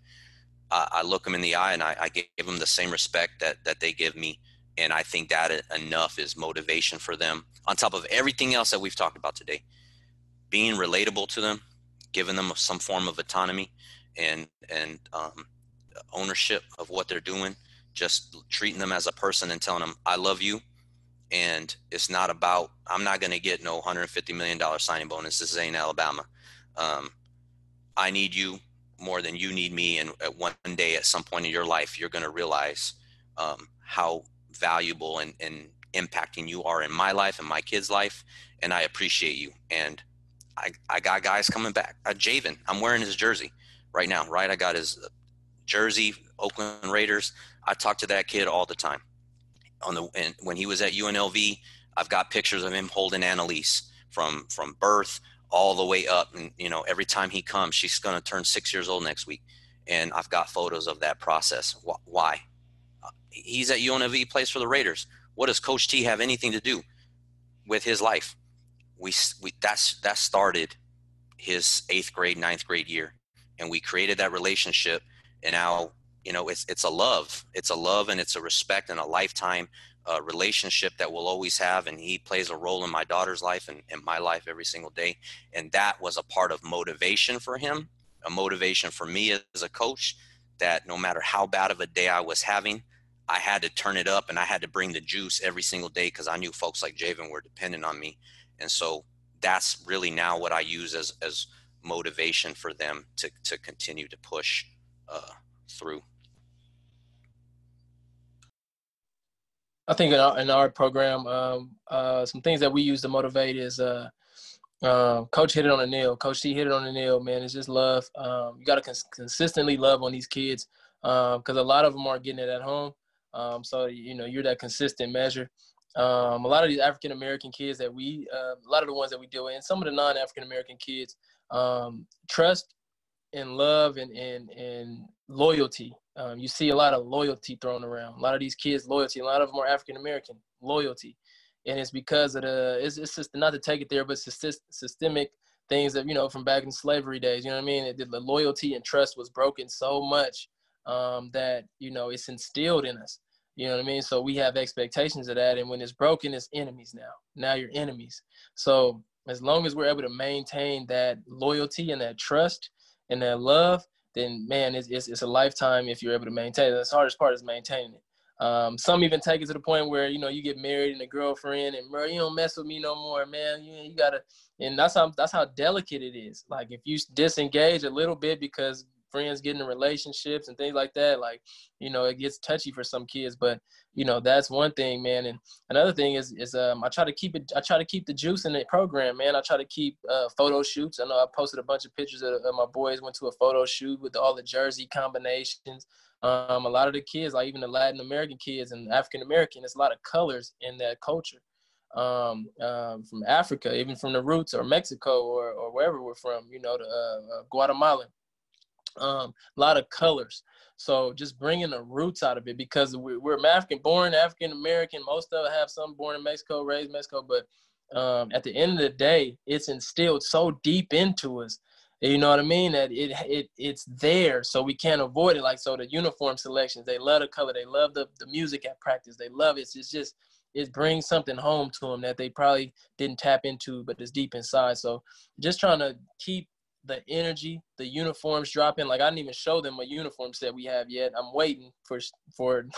I look them in the eye and I give them the same respect that they give me. And I think that enough is motivation for them. On top of everything else that we've talked about today, being relatable to them, giving them some form of autonomy and ownership of what they're doing, just treating them as a person and telling them, I love you. And it's not about, I'm not going to get no $150 million signing bonus. This ain't Alabama. I need you more than you need me. And at one day, at some point in your life, you're going to realize how valuable and impacting you are in my life and my kids' life. And I appreciate you. And I got guys coming back. Javen, I'm wearing his jersey right now, right? I got his jersey, Oakland Raiders. I talk to that kid all the time. And when he was at UNLV, I've got pictures of him holding Annalise from birth all the way up. And, you know, every time he comes, she's going to turn 6 years old next week. And I've got photos of that process. Why? He's at UNLV, he plays for the Raiders. What does Coach T have anything to do with his life? That started his 8th grade, 9th grade year. And we created that relationship. And now, you know, it's a love and it's a respect and a lifetime relationship that we'll always have. And he plays a role in my daughter's life and in my life every single day. And that was a part of motivation for him, a motivation for me as a coach, that no matter how bad of a day I was having, I had to turn it up and I had to bring the juice every single day because I knew folks like Javen were dependent on me. And so that's really now what I use as motivation for them to continue to push through. I think in our program, some things that we use to motivate is Coach hit it on the nail. Coach T hit it on the nail, man. It's just love. You got to consistently love on these kids because a lot of them aren't getting it at home. So, you know, you're that consistent measure. A lot of these African-American kids that a lot of the ones that we deal with, and some of the non-African-American kids, trust and love and loyalty. You see a lot of loyalty thrown around. A lot of these kids, loyalty. A lot of them are African-American, loyalty. And it's because of it's just, not to take it there, but systemic things that, you know, from back in slavery days, you know what I mean? The loyalty and trust was broken so much that, you know, it's instilled in us. You know what I mean? So we have expectations of that. And when it's broken, it's enemies now. Now you're enemies. So as long as we're able to maintain that loyalty and that trust and that love, then, man, it's a lifetime if you're able to maintain it. The hardest part is maintaining it. Some even take it to the point where, you know, you get married and a girlfriend and, bro, you don't mess with me no more, man. You got to – and that's how delicate it is. Like, if you disengage a little bit because friends get into relationships and things like that, like, you know, it gets touchy for some kids. But, you know, that's one thing, man. And another thing is I try to keep it – I try to keep the juice in the program, man. I try to keep photo shoots. I know I posted a bunch of pictures of my boys went to a photo shoot with all the jersey combinations. A lot of the kids, like even the Latin American kids and African-American, there's a lot of colors in that culture from Africa, even from the roots or Mexico or wherever we're from, you know, Guatemala. A lot of colors. So just bringing the roots out of it, because we're African-born, African-American. Most of them have some born in Mexico, raised in Mexico. But at the end of the day, it's instilled so deep into us, you know what I mean, that it's there. So we can't avoid it. Like, so the uniform selections, they love the color. They love the music at practice. They love it. It's just – it brings something home to them that they probably didn't tap into, but it's deep inside. So just trying to keep the energy, the uniforms dropping. Like, I didn't even show them a uniform set we have yet. I'm waiting for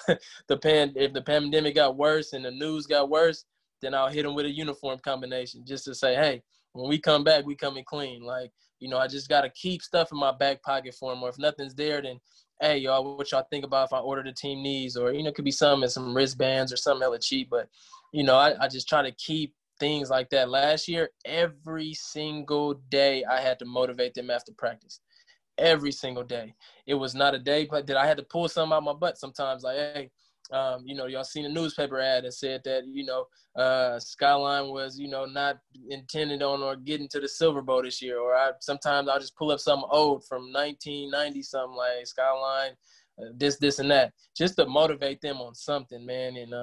if the pandemic got worse and the news got worse, then I'll hit them with a uniform combination just to say, hey, when we come back, we coming clean. Like, you know, I just got to keep stuff in my back pocket for them. Or if nothing's there, then, hey, y'all, what y'all think about if I order the team knees? Or, you know, it could be some wristbands or something hella cheap. But, you know, I just try to keep things like that. Last year, every single day I had to motivate them after practice. every single day. It was not a day that I had to pull something out of my butt sometimes. Like, hey, you know, y'all seen a newspaper ad that said that, you know, Skyline was, you know, not intended on or getting to the Silver Bowl this year. Or sometimes I'll just pull up something old from 1990 something, like Skyline, this and that, just to motivate them on something, man. And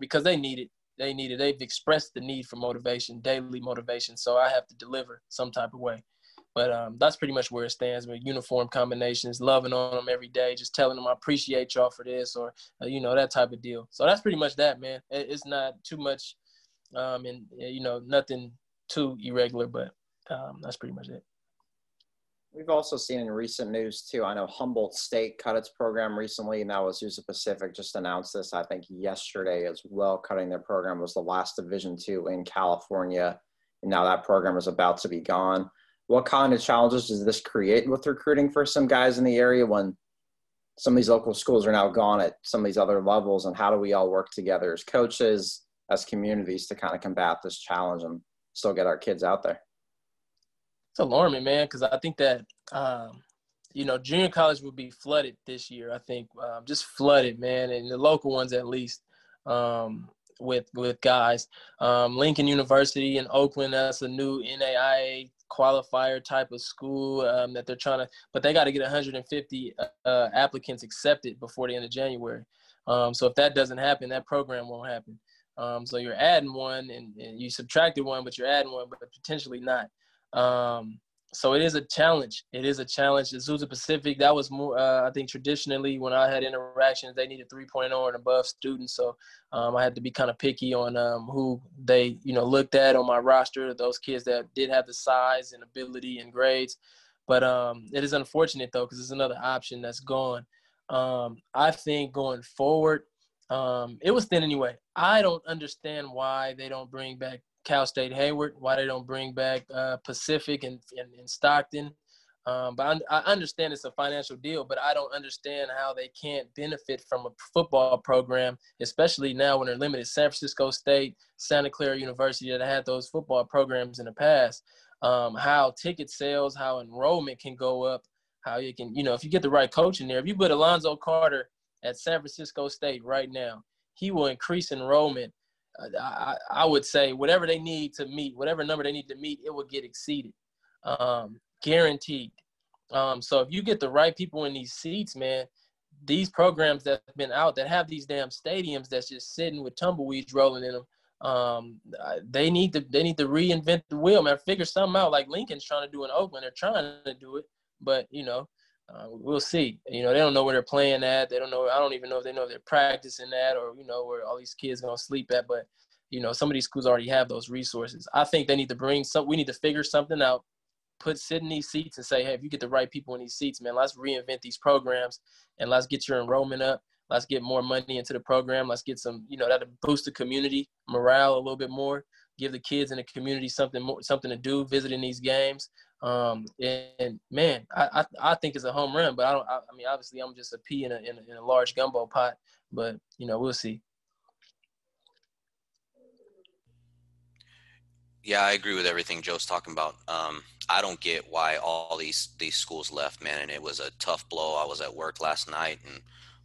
because they need it. They've expressed the need for motivation, daily motivation. So I have to deliver some type of way. But that's pretty much where it stands with uniform combinations, loving on them every day, just telling them I appreciate y'all for this, or, you know, that type of deal. So that's pretty much that, man. It's not too much and, you know, nothing too irregular, but that's pretty much it. We've also seen in recent news, too, I know Humboldt State cut its program recently, and now Azusa Pacific just announced this, I think, yesterday as well. Cutting their program was the last Division II in California, and now that program is about to be gone. What kind of challenges does this create with recruiting for some guys in the area when some of these local schools are now gone at some of these other levels, and how do we all work together as coaches, as communities, to kind of combat this challenge and still get our kids out there? It's alarming, man, because I think that, you know, junior college will be flooded this year, I think. Just flooded, man, and the local ones at least, with guys. Lincoln University in Oakland, that's a new NAIA qualifier type of school that they're trying to – but they got to get 150 applicants accepted before the end of January. So if that doesn't happen, that program won't happen. So you're adding one, and you subtracted one, but you're adding one, but potentially not. So it is a challenge. Azusa Pacific, that was more, I think traditionally when I had interactions, they needed 3.0 and above students. So, I had to be kind of picky on, who they, you know, looked at on my roster, those kids that did have the size and ability and grades. But, it is unfortunate though, cause it's another option that's gone. I think going forward, it was thin anyway. I don't understand why they don't bring back Cal State Hayward, why they don't bring back Pacific and Stockton. But I understand it's a financial deal, but I don't understand how they can't benefit from a football program, especially now when they're limited. San Francisco State, Santa Clara University that had those football programs in the past, how ticket sales, how enrollment can go up, how you can, you know, if you get the right coach in there, if you put Alonzo Carter at San Francisco State right now, he will increase enrollment. I would say whatever they need to meet, whatever number they need to meet, it will get exceeded, guaranteed. So if you get the right people in these seats, man, these programs that have been out that have these damn stadiums that's just sitting with tumbleweeds rolling in them, they need to reinvent the wheel, man. Figure something out. Like Lincoln's trying to do in Oakland, they're trying to do it, but you know. We'll see. You know, they don't know where they're playing at. They don't know. I don't even know if they know if they're practicing at or, you know, where all these kids going to sleep at. But, you know, some of these schools already have those resources. I think they need to bring some – we need to figure something out, sit in these seats and say, hey, if you get the right people in these seats, man, let's reinvent these programs and let's get your enrollment up. Let's get more money into the program. Let's get some – you know, that'll boost the community morale a little bit more, give the kids in the community something to do visiting these games. And man, I think it's a home run, but I mean, obviously I'm just a pea in a large gumbo pot, but you know, we'll see. Yeah, I agree with everything Joe's talking about. I don't get why all these schools left, man. And it was a tough blow. I was at work last night and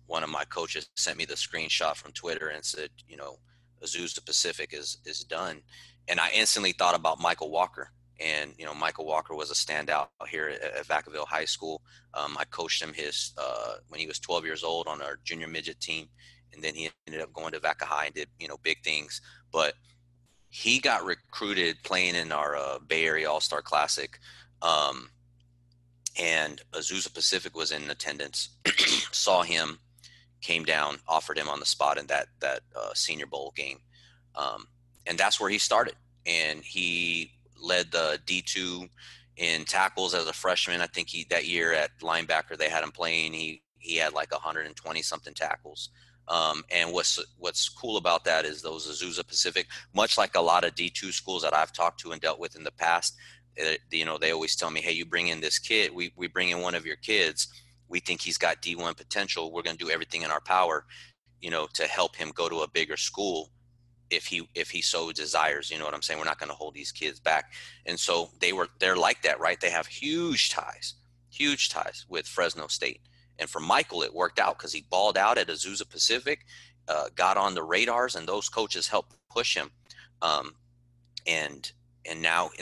one of my coaches sent me the screenshot from Twitter and said, you know, Azusa Pacific is done. And I instantly thought about Michael Walker. And, you know, Michael Walker was a standout here at Vacaville High School. I coached him when he was 12 years old on our junior midget team. And then he ended up going to Vaca High and did, you know, big things. But he got recruited playing in our Bay Area All-Star Classic. And Azusa Pacific was in attendance, saw him, came down, offered him on the spot in that Senior Bowl game. And that's where he started. And he led the D2 in tackles as a freshman. I think that year at linebacker, they had him playing. He had like 120 something tackles. And what's cool about that is those Azusa Pacific, much like a lot of D2 schools that I've talked to and dealt with in the past, you know, they always tell me, hey, you bring in this kid, we bring in one of your kids. We think he's got D1 potential. We're going to do everything in our power, you know, to help him go to a bigger school. If he so desires, you know what I'm saying? We're not going to hold these kids back. And so they're like that, right? They have huge ties, huge ties with Fresno State. And for Michael, it worked out because he balled out at Azusa Pacific, got on the radars, and those coaches helped push him. And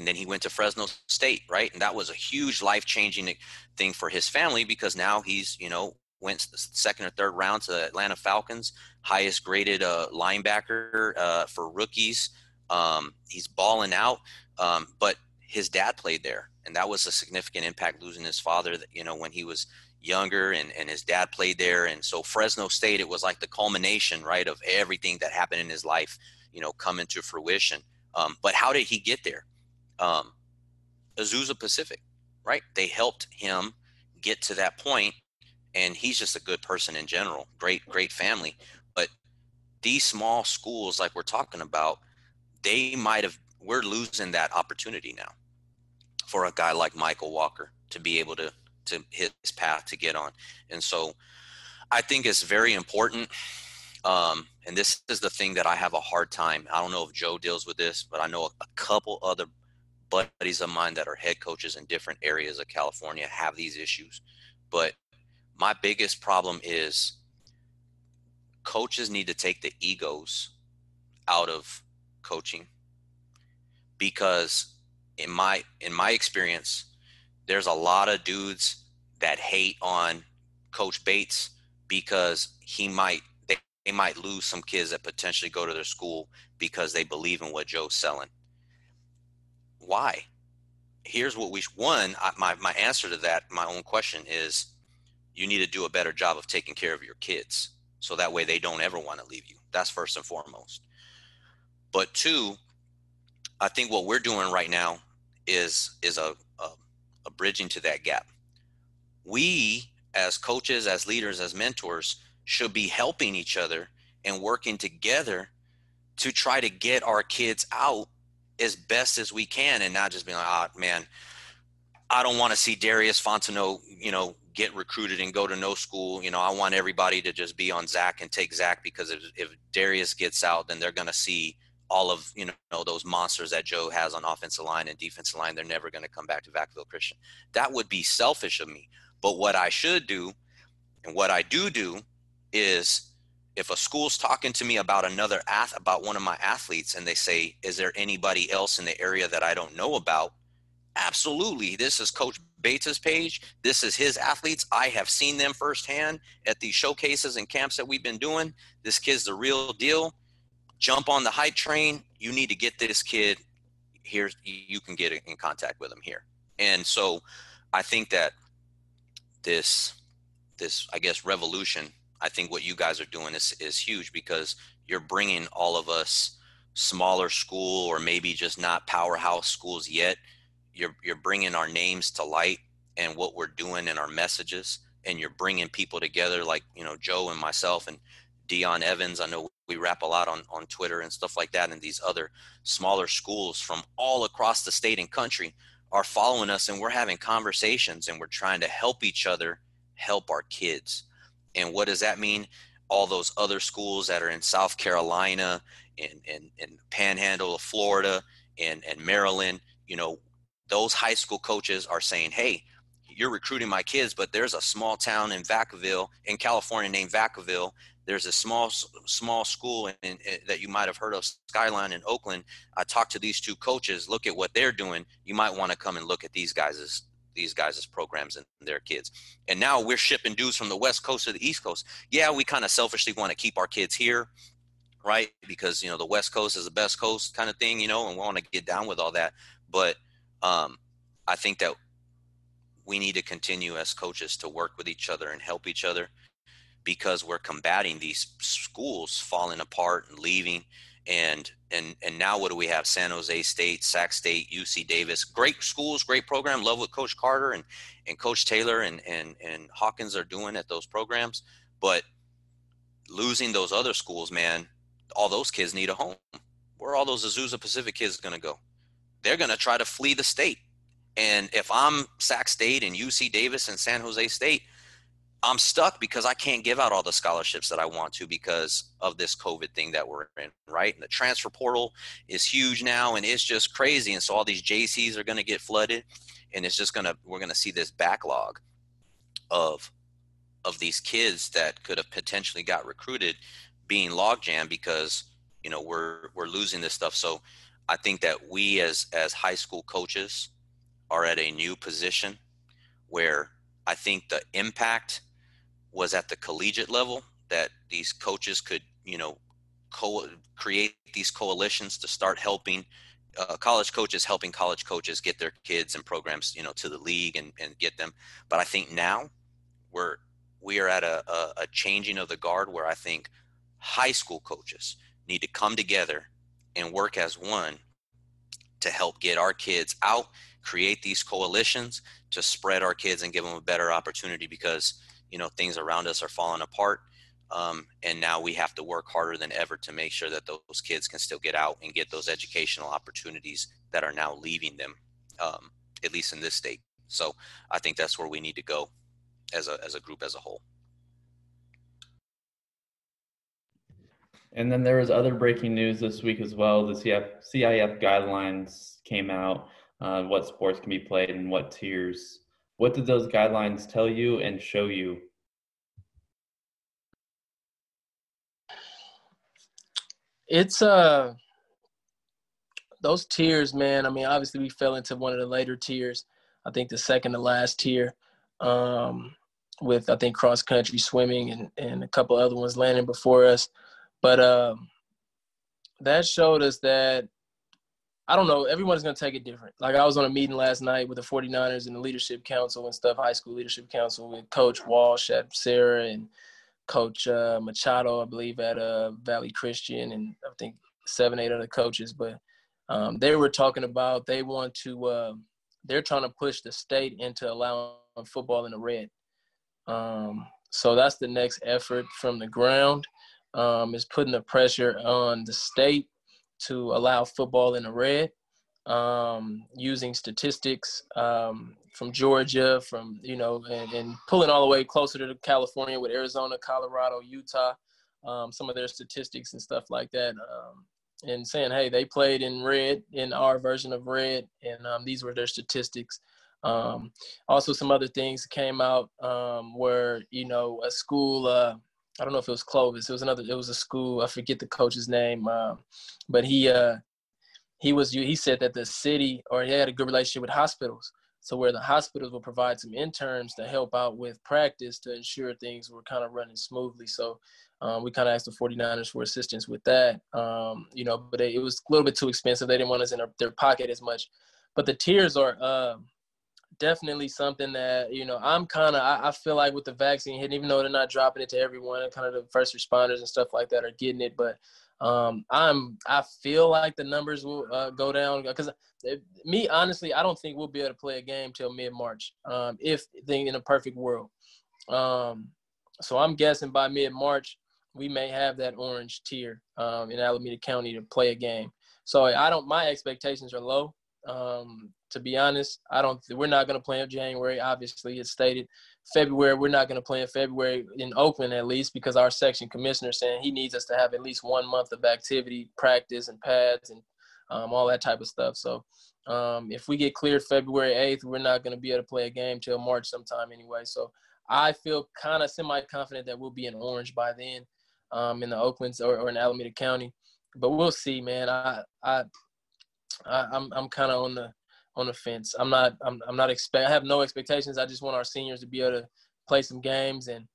then he went to Fresno State, right? And that was a huge life-changing thing for his family, because now he's, you know, went the second or third round to the Atlanta Falcons, highest graded linebacker for rookies. He's balling out, but his dad played there, and that was a significant impact, losing his father, you know, when he was younger, and his dad played there. And so Fresno State, it was like the culmination, right, of everything that happened in his life, you know, coming to fruition. But how did he get there? Azusa Pacific, right? They helped him get to that point, and he's just a good person in general. Great family. But these small schools, like we're talking about, we're losing that opportunity now for a guy like Michael Walker to be able to hit his path to get on. And so I think it's very important. And this is the thing that I have a hard time. I don't know if Joe deals with this, but I know a couple other buddies of mine that are head coaches in different areas of California have these issues. But my biggest problem is coaches need to take the egos out of coaching, because in my experience, there's a lot of dudes that hate on Coach Bates because they might lose some kids that potentially go to their school because they believe in what Joe's selling. Why? Here's what my answer to that, my own question is, you need to do a better job of taking care of your kids, so that way they don't ever want to leave you. That's first and foremost. But two, I think what we're doing right now is a bridging to that gap. We, as coaches, as leaders, as mentors, should be helping each other and working together to try to get our kids out as best as we can, and not just being like, man, I don't want to see Darius Fontenot, you know, get recruited and go to no school. You know, I want everybody to just be on Zach and take Zach, because if Darius gets out, then they're going to see all of, you know, those monsters that Joe has on offensive line and defensive line. They're never going to come back to Vacaville Christian. That would be selfish of me. But what I should do, and what I do is, if a school's talking to me about about one of my athletes, and they say, is there anybody else in the area that I don't know about? Absolutely. This is Coach Bates' page. This is his athletes. I have seen them firsthand at the showcases and camps that we've been doing. This kid's the real deal. Jump on the hype train. You need to get this kid here. You can get in contact with him here. And so I think that this, I guess, revolution, I think what you guys are doing is huge, because you're bringing all of us smaller school, or maybe just not powerhouse schools yet. You're bringing our names to light and what we're doing and our messages, and you're bringing people together, like, you know, Joe and myself and Dion Evans. I know we rap a lot on Twitter and stuff like that. And these other smaller schools from all across the state and country are following us, and we're having conversations, and we're trying to help each other help our kids. And what does that mean? All those other schools that are in South Carolina and Panhandle of Florida and Maryland, you know, those high school coaches are saying, hey, you're recruiting my kids, but there's a small town in Vacaville, in California, named Vacaville. There's a small school in that you might have heard of, Skyline in Oakland. I talked to these two coaches. Look at what they're doing. You might want to come and look at these guys' programs and their kids. And now we're shipping dudes from the West Coast to the East Coast. Yeah, we kind of selfishly want to keep our kids here, right? Because, you know, the West Coast is the best coast kind of thing, you know, and we want to get down with all that. But I think that we need to continue as coaches to work with each other and help each other, because we're combating these schools falling apart and leaving. And now what do we have? San Jose State, Sac State, UC Davis, great schools, great program. Love what Coach Carter and Coach Taylor and Hawkins are doing at those programs. But losing those other schools, man, all those kids need a home. Where are all those Azusa Pacific kids going to go? They're going to try to flee the state. And if I'm Sac State and UC Davis and San Jose State, I'm stuck because I can't give out all the scholarships that I want to because of this COVID thing that we're in, right? And the transfer portal is huge now, and it's just crazy. And so all these JCs are going to get flooded, and it's just going to, we're going to see this backlog of these kids that could have potentially got recruited being logjam because, you know, we're losing this stuff. So I think that we as high school coaches are at a new position where I think the impact was at the collegiate level, that these coaches could, you know, create these coalitions to start helping college coaches get their kids and programs, you know, to the league and get them. But I think now we are at a changing of the guard where I think high school coaches need to come together and work as one to help get our kids out, create these coalitions to spread our kids and give them a better opportunity because, you know, things around us are falling apart. And now we have to work harder than ever to make sure that those kids can still get out and get those educational opportunities that are now leaving them, at least in this state. So I think that's where we need to go as a group, as a whole. And then there was other breaking news this week as well. The CIF guidelines came out, what sports can be played and what tiers. What did those guidelines tell you and show you? It's those tiers, man. I mean, obviously we fell into one of the later tiers. I think the second to last tier with, I think, cross country swimming and a couple other ones landing before us. But that showed us that, I don't know, everyone's going to take it different. Like, I was on a meeting last night with the 49ers and the leadership council and stuff, high school leadership council with Coach Walsh at Sarah and Coach Machado, I believe, at Valley Christian, and I think 7, 8 other coaches. But they were talking about they want to they're trying to push the state into allowing football in the red. So that's the next effort from the ground. Is putting the pressure on the state to allow football in the red, using statistics from Georgia, from, you know, and pulling all the way closer to California with Arizona, Colorado, Utah, some of their statistics and stuff like that, and saying, hey, they played in red, in our version of red, and these were their statistics. Also, some other things came out where, you know, a school I don't know if it was Clovis. It was a school. I forget the coach's name, but he said that the city, or he had a good relationship with hospitals. So where the hospitals will provide some interns to help out with practice to ensure things were kind of running smoothly. So we kind of asked the 49ers for assistance with that, you know, but it was a little bit too expensive. They didn't want us in their pocket as much, but the tiers are, definitely something that, you know, I feel like with the vaccine hitting, even though they're not dropping it to everyone, kind of the first responders and stuff like that are getting it. But I feel like the numbers will go down because me, honestly, I don't think we'll be able to play a game till mid-March, in a perfect world. So I'm guessing by mid-March, we may have that orange tier in Alameda County to play a game. So my expectations are low. To be honest, we're not going to play in January. Obviously, it's stated February. We're not going to play in February in Oakland, at least, because our section commissioner saying he needs us to have at least 1 month of activity, practice and pads and all that type of stuff. So if we get cleared February 8th, we're not going to be able to play a game till March sometime anyway. So I feel kind of semi-confident that we'll be in orange by then in the Oakland or in Alameda County. But we'll see, man. I'm kind of on the fence. I have no expectations. I just want our seniors to be able to play some games and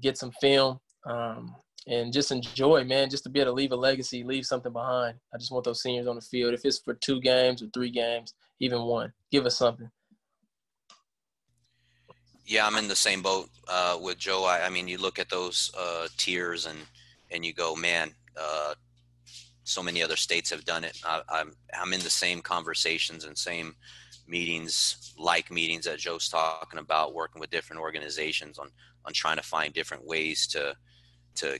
get some film and just enjoy, man, just to be able to leave a legacy, leave something behind. I just want those seniors on the field. If it's for 2 games or 3 games, even 1, give us something. Yeah, I'm in the same boat with Joe. I mean, you look at those tiers and you go, man, so many other states have done it. I'm in the same conversations and same meetings, like meetings that Joe's talking about, working with different organizations on trying to find different ways to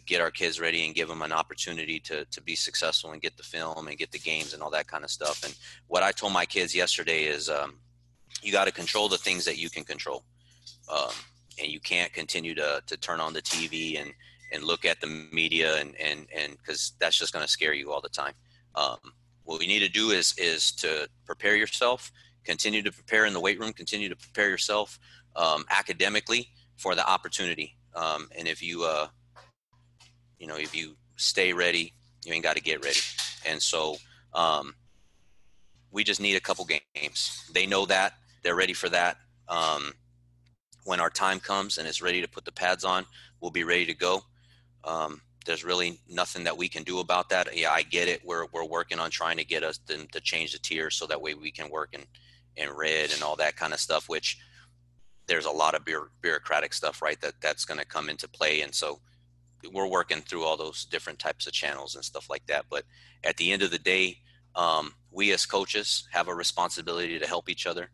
get our kids ready and give them an opportunity to be successful and get the film and get the games and all that kind of stuff. And what I told my kids yesterday is you got to control the things that you can control. and you can't continue to turn on the TV and look at the media and because that's just going to scare you all the time. What we need to do is to prepare yourself, continue to prepare in the weight room, continue to prepare yourself academically for the opportunity. And if you, you know, if you stay ready, you ain't got to get ready. And so we just need a couple games. They know that. They're ready for that. When our time comes and it's ready to put the pads on, we'll be ready to go. There's really nothing that we can do about that. Yeah, I get it. We're working on trying to get us to change the tiers so that way we can work in red and all that kind of stuff, which there's a lot of bureaucratic stuff, right, that's going to come into play. And so we're working through all those different types of channels and stuff like that. But at the end of the day, we as coaches have a responsibility to help each other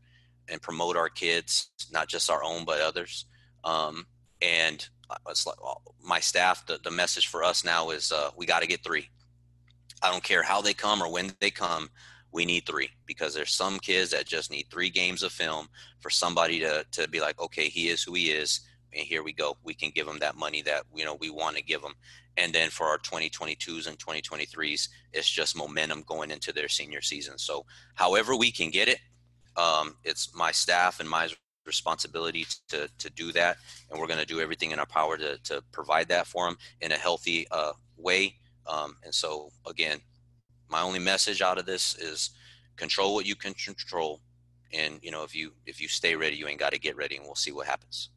and promote our kids, not just our own, but others. And my staff, the message for us now is we got to get 3. I don't care how they come or when they come. We need 3 because there's some kids that just need 3 games of film for somebody to be like, okay, he is who he is. And here we go. We can give them that money that, you know, we want to give them. And then for our 2022s and 2023s, it's just momentum going into their senior season. So however we can get it, it's my staff and my responsibility to do that. And we're going to do everything in our power to provide that for them in a healthy way. And so, again, my only message out of this is control what you can control. And, you know, if you stay ready, you ain't got to get ready, and we'll see what happens.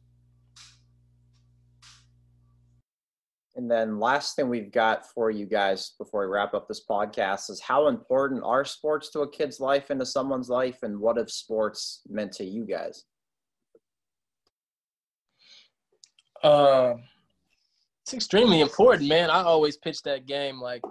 And then last thing we've got for you guys before we wrap up this podcast is how important are sports to a kid's life and to someone's life, and what have sports meant to you guys? It's extremely important, man. I always pitch that game like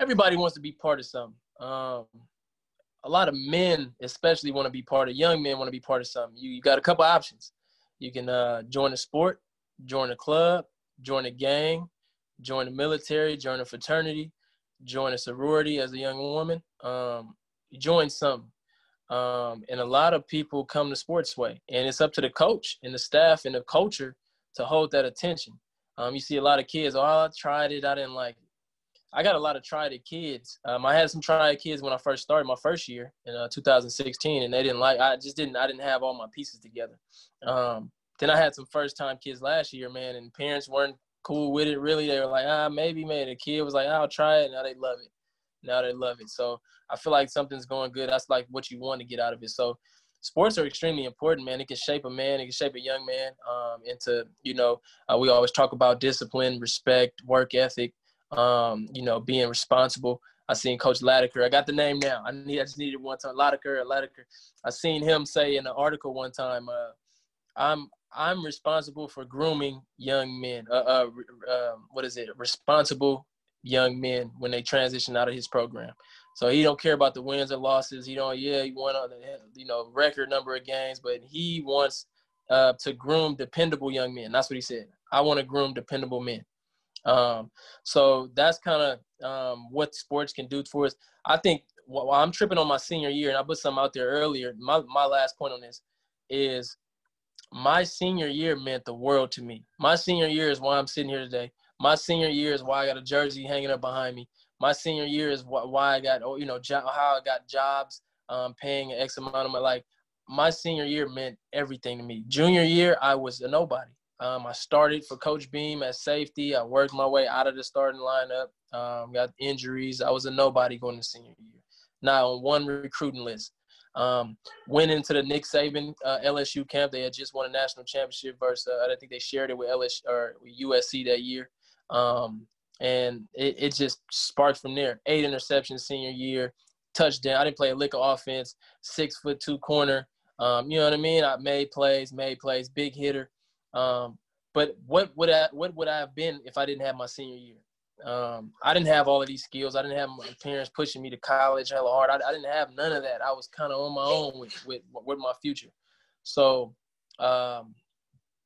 everybody wants to be part of something. A lot of men especially want to be part of, young men want to be part of something. You got a couple options. You can join a sport, join a club, join a gang, join the military, join a fraternity, join a sorority as a young woman, join some. And a lot of people come the sports way. And it's up to the coach and the staff and the culture to hold that attention. You see a lot of kids, oh, I tried it, I didn't like it. I got a lot of tried-it kids. I had some tried kids when I first started my first year in 2016, and they didn't like, I didn't have all my pieces together. Then I had some first-time kids last year, man, and parents weren't cool with it, really. They were like, maybe, man. The kid was like, I'll try it. Now they love it. So I feel like something's going good. That's like what you want to get out of it. So sports are extremely important, man. It can shape a man. It can shape a young man into, you know, we always talk about discipline, respect, work ethic, you know, being responsible. I seen Coach Latiker. I got the name now. I just needed one time. Latiker. I seen him say in an article one time, I'm responsible for grooming young men. Responsible young men when they transition out of his program. So he don't care about the wins or losses. He don't. Yeah, he won on the record number of games, but he wants to groom dependable young men. That's what he said. I want to groom dependable men. So that's kind of what sports can do for us. I think while I'm tripping on my senior year, and I put something out there earlier. My last point on this is, my senior year meant the world to me. My senior year is why I'm sitting here today. My senior year is why I got a jersey hanging up behind me. My senior year is why I got, how I got jobs, paying an X amount of my life. My senior year meant everything to me. Junior year, I was a nobody. I started for Coach Beam at safety. I worked my way out of the starting lineup, got injuries. I was a nobody going to senior year. Not on one recruiting list. Went into the Nick Saban LSU camp. They had just won a national championship versus I think they shared it with LSU or USC that year, and it just sparked from there. 8 interceptions senior year, touchdown. I didn't play a lick of offense. 6'2" corner. You know what I mean? I made plays, big hitter. But what would I have been if I didn't have my senior year? I didn't have all of these skills. I didn't have my parents pushing me to college hella hard. I didn't have none of that. I was kind of on my own with my future. So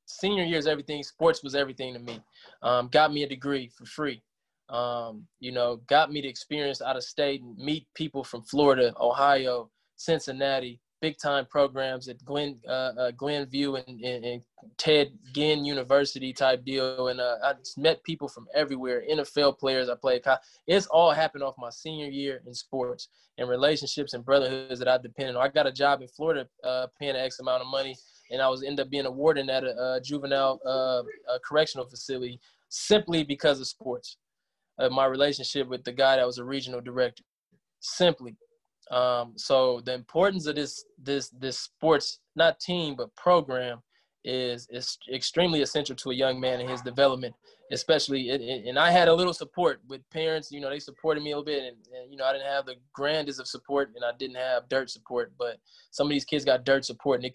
senior year is everything. Sports was everything to me. Got me a degree for free. Got me the experience out of state and meet people from Florida, Ohio, Cincinnati, big time programs at Glenview and Ted Ginn University type deal. And I just met people from everywhere, NFL players I played. It's all happened off my senior year in sports and relationships and brotherhoods that I depended on. I got a job in Florida paying an X amount of money, and I was end up being a warden at a juvenile a correctional facility simply because of sports. My relationship with the guy that was a regional director, simply. So the importance of this sports, not team, but program is extremely essential to a young man in his development, especially. And I had a little support with parents, you know, they supported me a little bit and you know, I didn't have the grandest of support and I didn't have dirt support, but some of these kids got dirt support and it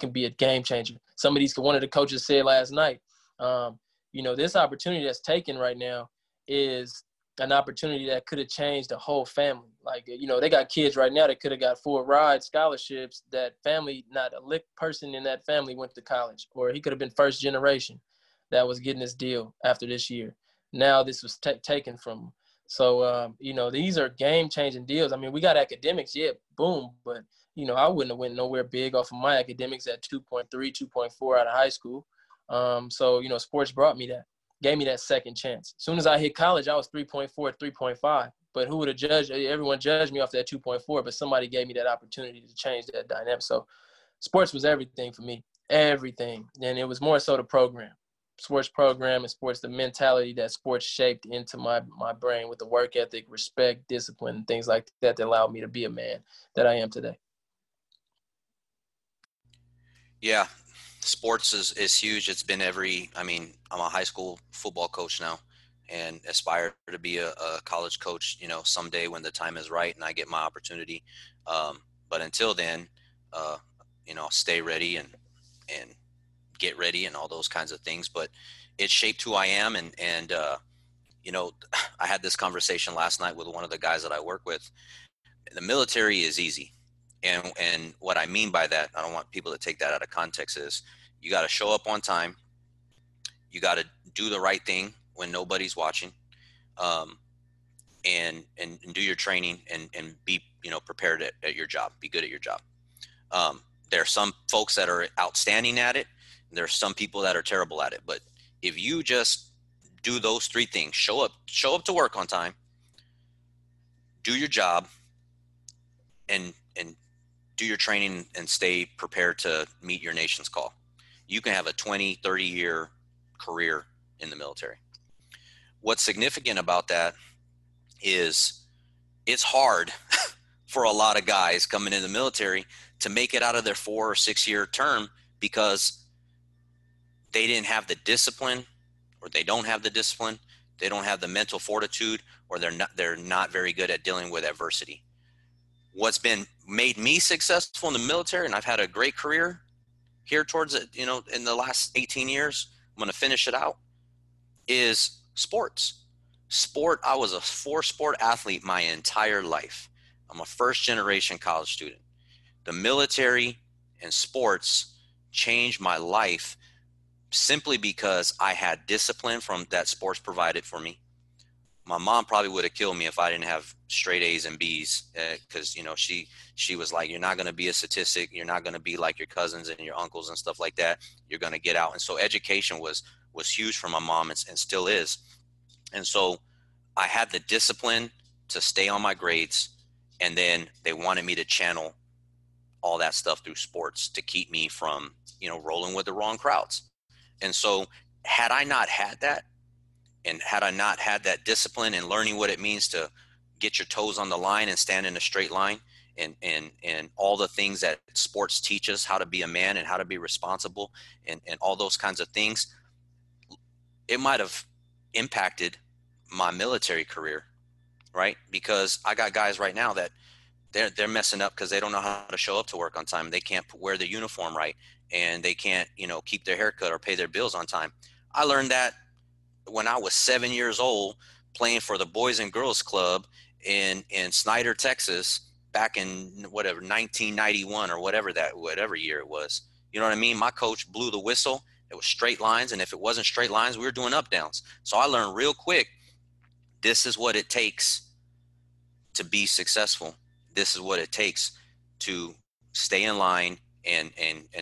can be a game changer. Some of these, one of the coaches said last night, you know, this opportunity that's taken right now is an opportunity that could have changed the whole family. Like, you know, they got kids right now that could have got full ride scholarships. That family, not a lick person in that family went to college, or he could have been first generation that was getting this deal after this year. Now this was taken from them. So, you know, these are game-changing deals. I mean, we got academics, yeah, boom. But, you know, I wouldn't have went nowhere big off of my academics at 2.3, 2.4 out of high school. So, you know, sports brought me that. Gave me that second chance. As soon as I hit college, I was 3.4, 3.5. But who would have judged? Everyone judged me off that 2.4, but somebody gave me that opportunity to change that dynamic. So sports was everything for me, everything. And it was more so the program, sports program and sports, the mentality that sports shaped into my brain with the work ethic, respect, discipline, and things like that that allowed me to be a man that I am today. Yeah. Sports is huge. It's been I'm a high school football coach now and aspire to be a college coach, you know, someday when the time is right and I get my opportunity. But until then, you know, stay ready and get ready and all those kinds of things. But it shaped who I am. And you know, I had this conversation last night with one of the guys that I work with. The military is easy. And what I mean by that, I don't want people to take that out of context, is you got to show up on time. You got to do the right thing when nobody's watching, and do your training and be, you know, prepared at your job, be good at your job. There are some folks that are outstanding at it. And there are some people that are terrible at it. But if you just do those three things, show up to work on time, do your job, and do your training and stay prepared to meet your nation's call, you can have a 20, 30-year career in the military. What's significant about that is it's hard for a lot of guys coming in the military to make it out of their 4 or 6 year term because they didn't have the discipline, or they don't have the discipline, they don't have the mental fortitude, or they're not very good at dealing with adversity. What's been made me successful in the military, and I've had a great career here towards it, you know, in the last 18 years, I'm going to finish it out, is sports. I was a 4-sport athlete my entire life. I'm a first-generation college student. The military and sports changed my life simply because I had discipline from that sports provided for me. My mom probably would have killed me if I didn't have straight A's and B's, because, you know, she was like, you're not going to be a statistic. You're not going to be like your cousins and your uncles and stuff like that. You're going to get out. And so education was huge for my mom and still is. And so I had the discipline to stay on my grades. And then they wanted me to channel all that stuff through sports to keep me from, you know, rolling with the wrong crowds. And so had I not had that, and had I not had that discipline and learning what it means to get your toes on the line and stand in a straight line and all the things that sports teaches, how to be a man and how to be responsible and all those kinds of things, it might have impacted my military career, right? Because I got guys right now that they're messing up because they don't know how to show up to work on time. They can't wear their uniform right, and they can't, you know, keep their haircut or pay their bills on time. I learned that when I was 7 years old, playing for the Boys and Girls Club in Snyder, Texas, back in whatever 1991 or whatever year it was, you know what I mean? My coach blew the whistle. It was straight lines, and if it wasn't straight lines, we were doing up downs. So I learned real quick, this is what it takes to be successful. This is what it takes to stay in line and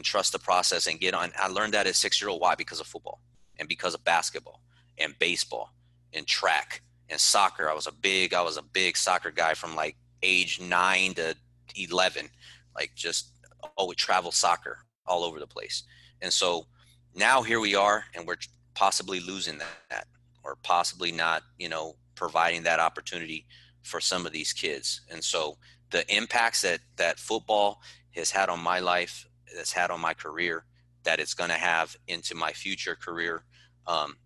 trust the process and get on. I learned that at 6-year-old. Why? Because of football and because of basketball and baseball and track and soccer. I was a big soccer guy from like age 9 to 11, like just always travel soccer all over the place. And so now here we are, and we're possibly losing that, or possibly not, providing that opportunity for some of these kids. And so the impacts that football has had on my life, that's had on my career, that it's going to have into my future career,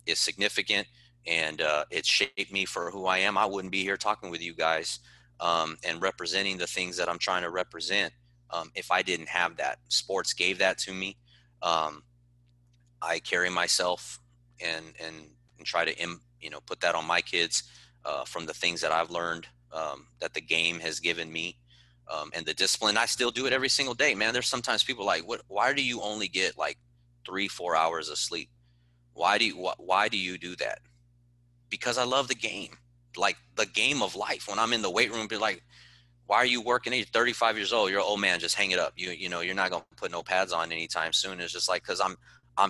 is significant. And it shaped me for who I am. I wouldn't be here talking with you guys and representing the things that I'm trying to represent if I didn't have that. Sports gave that to me. I carry myself and try to put that on my kids from the things that I've learned that the game has given me and the discipline. I still do it every single day, man. There's sometimes people like, why do you only get like 3-4 hours of sleep? Why do you do that? Because I love the game, like the game of life. When I'm in the weight room, be like, why are you working? You're 35 years old. You're an old man. Just hang it up. You're not going to put no pads on anytime soon. It's just like, cause I'm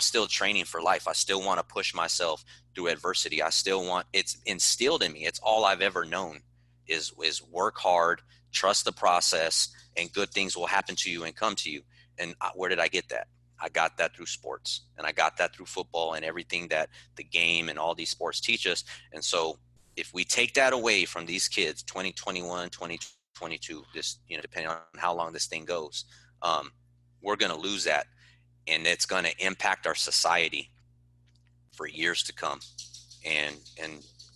still training for life. I still want to push myself through adversity. I still want, it's instilled in me. It's all I've ever known is work hard, trust the process, and good things will happen to you and come to you. And where did I get that? I got that through sports, and I got that through football and everything that the game and all these sports teach us. And so if we take that away from these kids, 2021, 2022, just, depending on how long this thing goes, we're going to lose that. And it's going to impact our society for years to come. And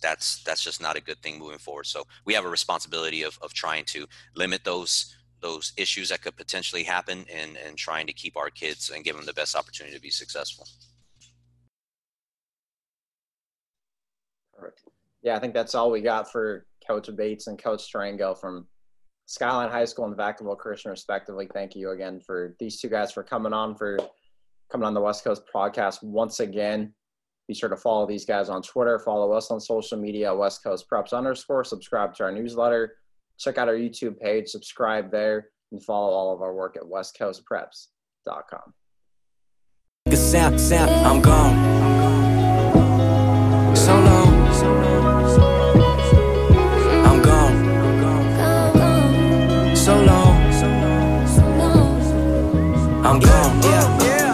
that's just not a good thing moving forward. So we have a responsibility of trying to limit those issues that could potentially happen and trying to keep our kids and give them the best opportunity to be successful. Perfect. Yeah, I think that's all we got for Coach Bates and Coach Strango from Skyline High School and Vacaville Christian, respectively. Thank you again for these two guys for coming on the West Coast podcast once again. Be sure to follow these guys on Twitter. Follow us on social media, West Coast Preps _. Subscribe to our newsletter. Check out our YouTube page, subscribe there, and follow all of our work at westcoastpreps.com. I'm gone. So long. I'm gone. So long. I'm gone.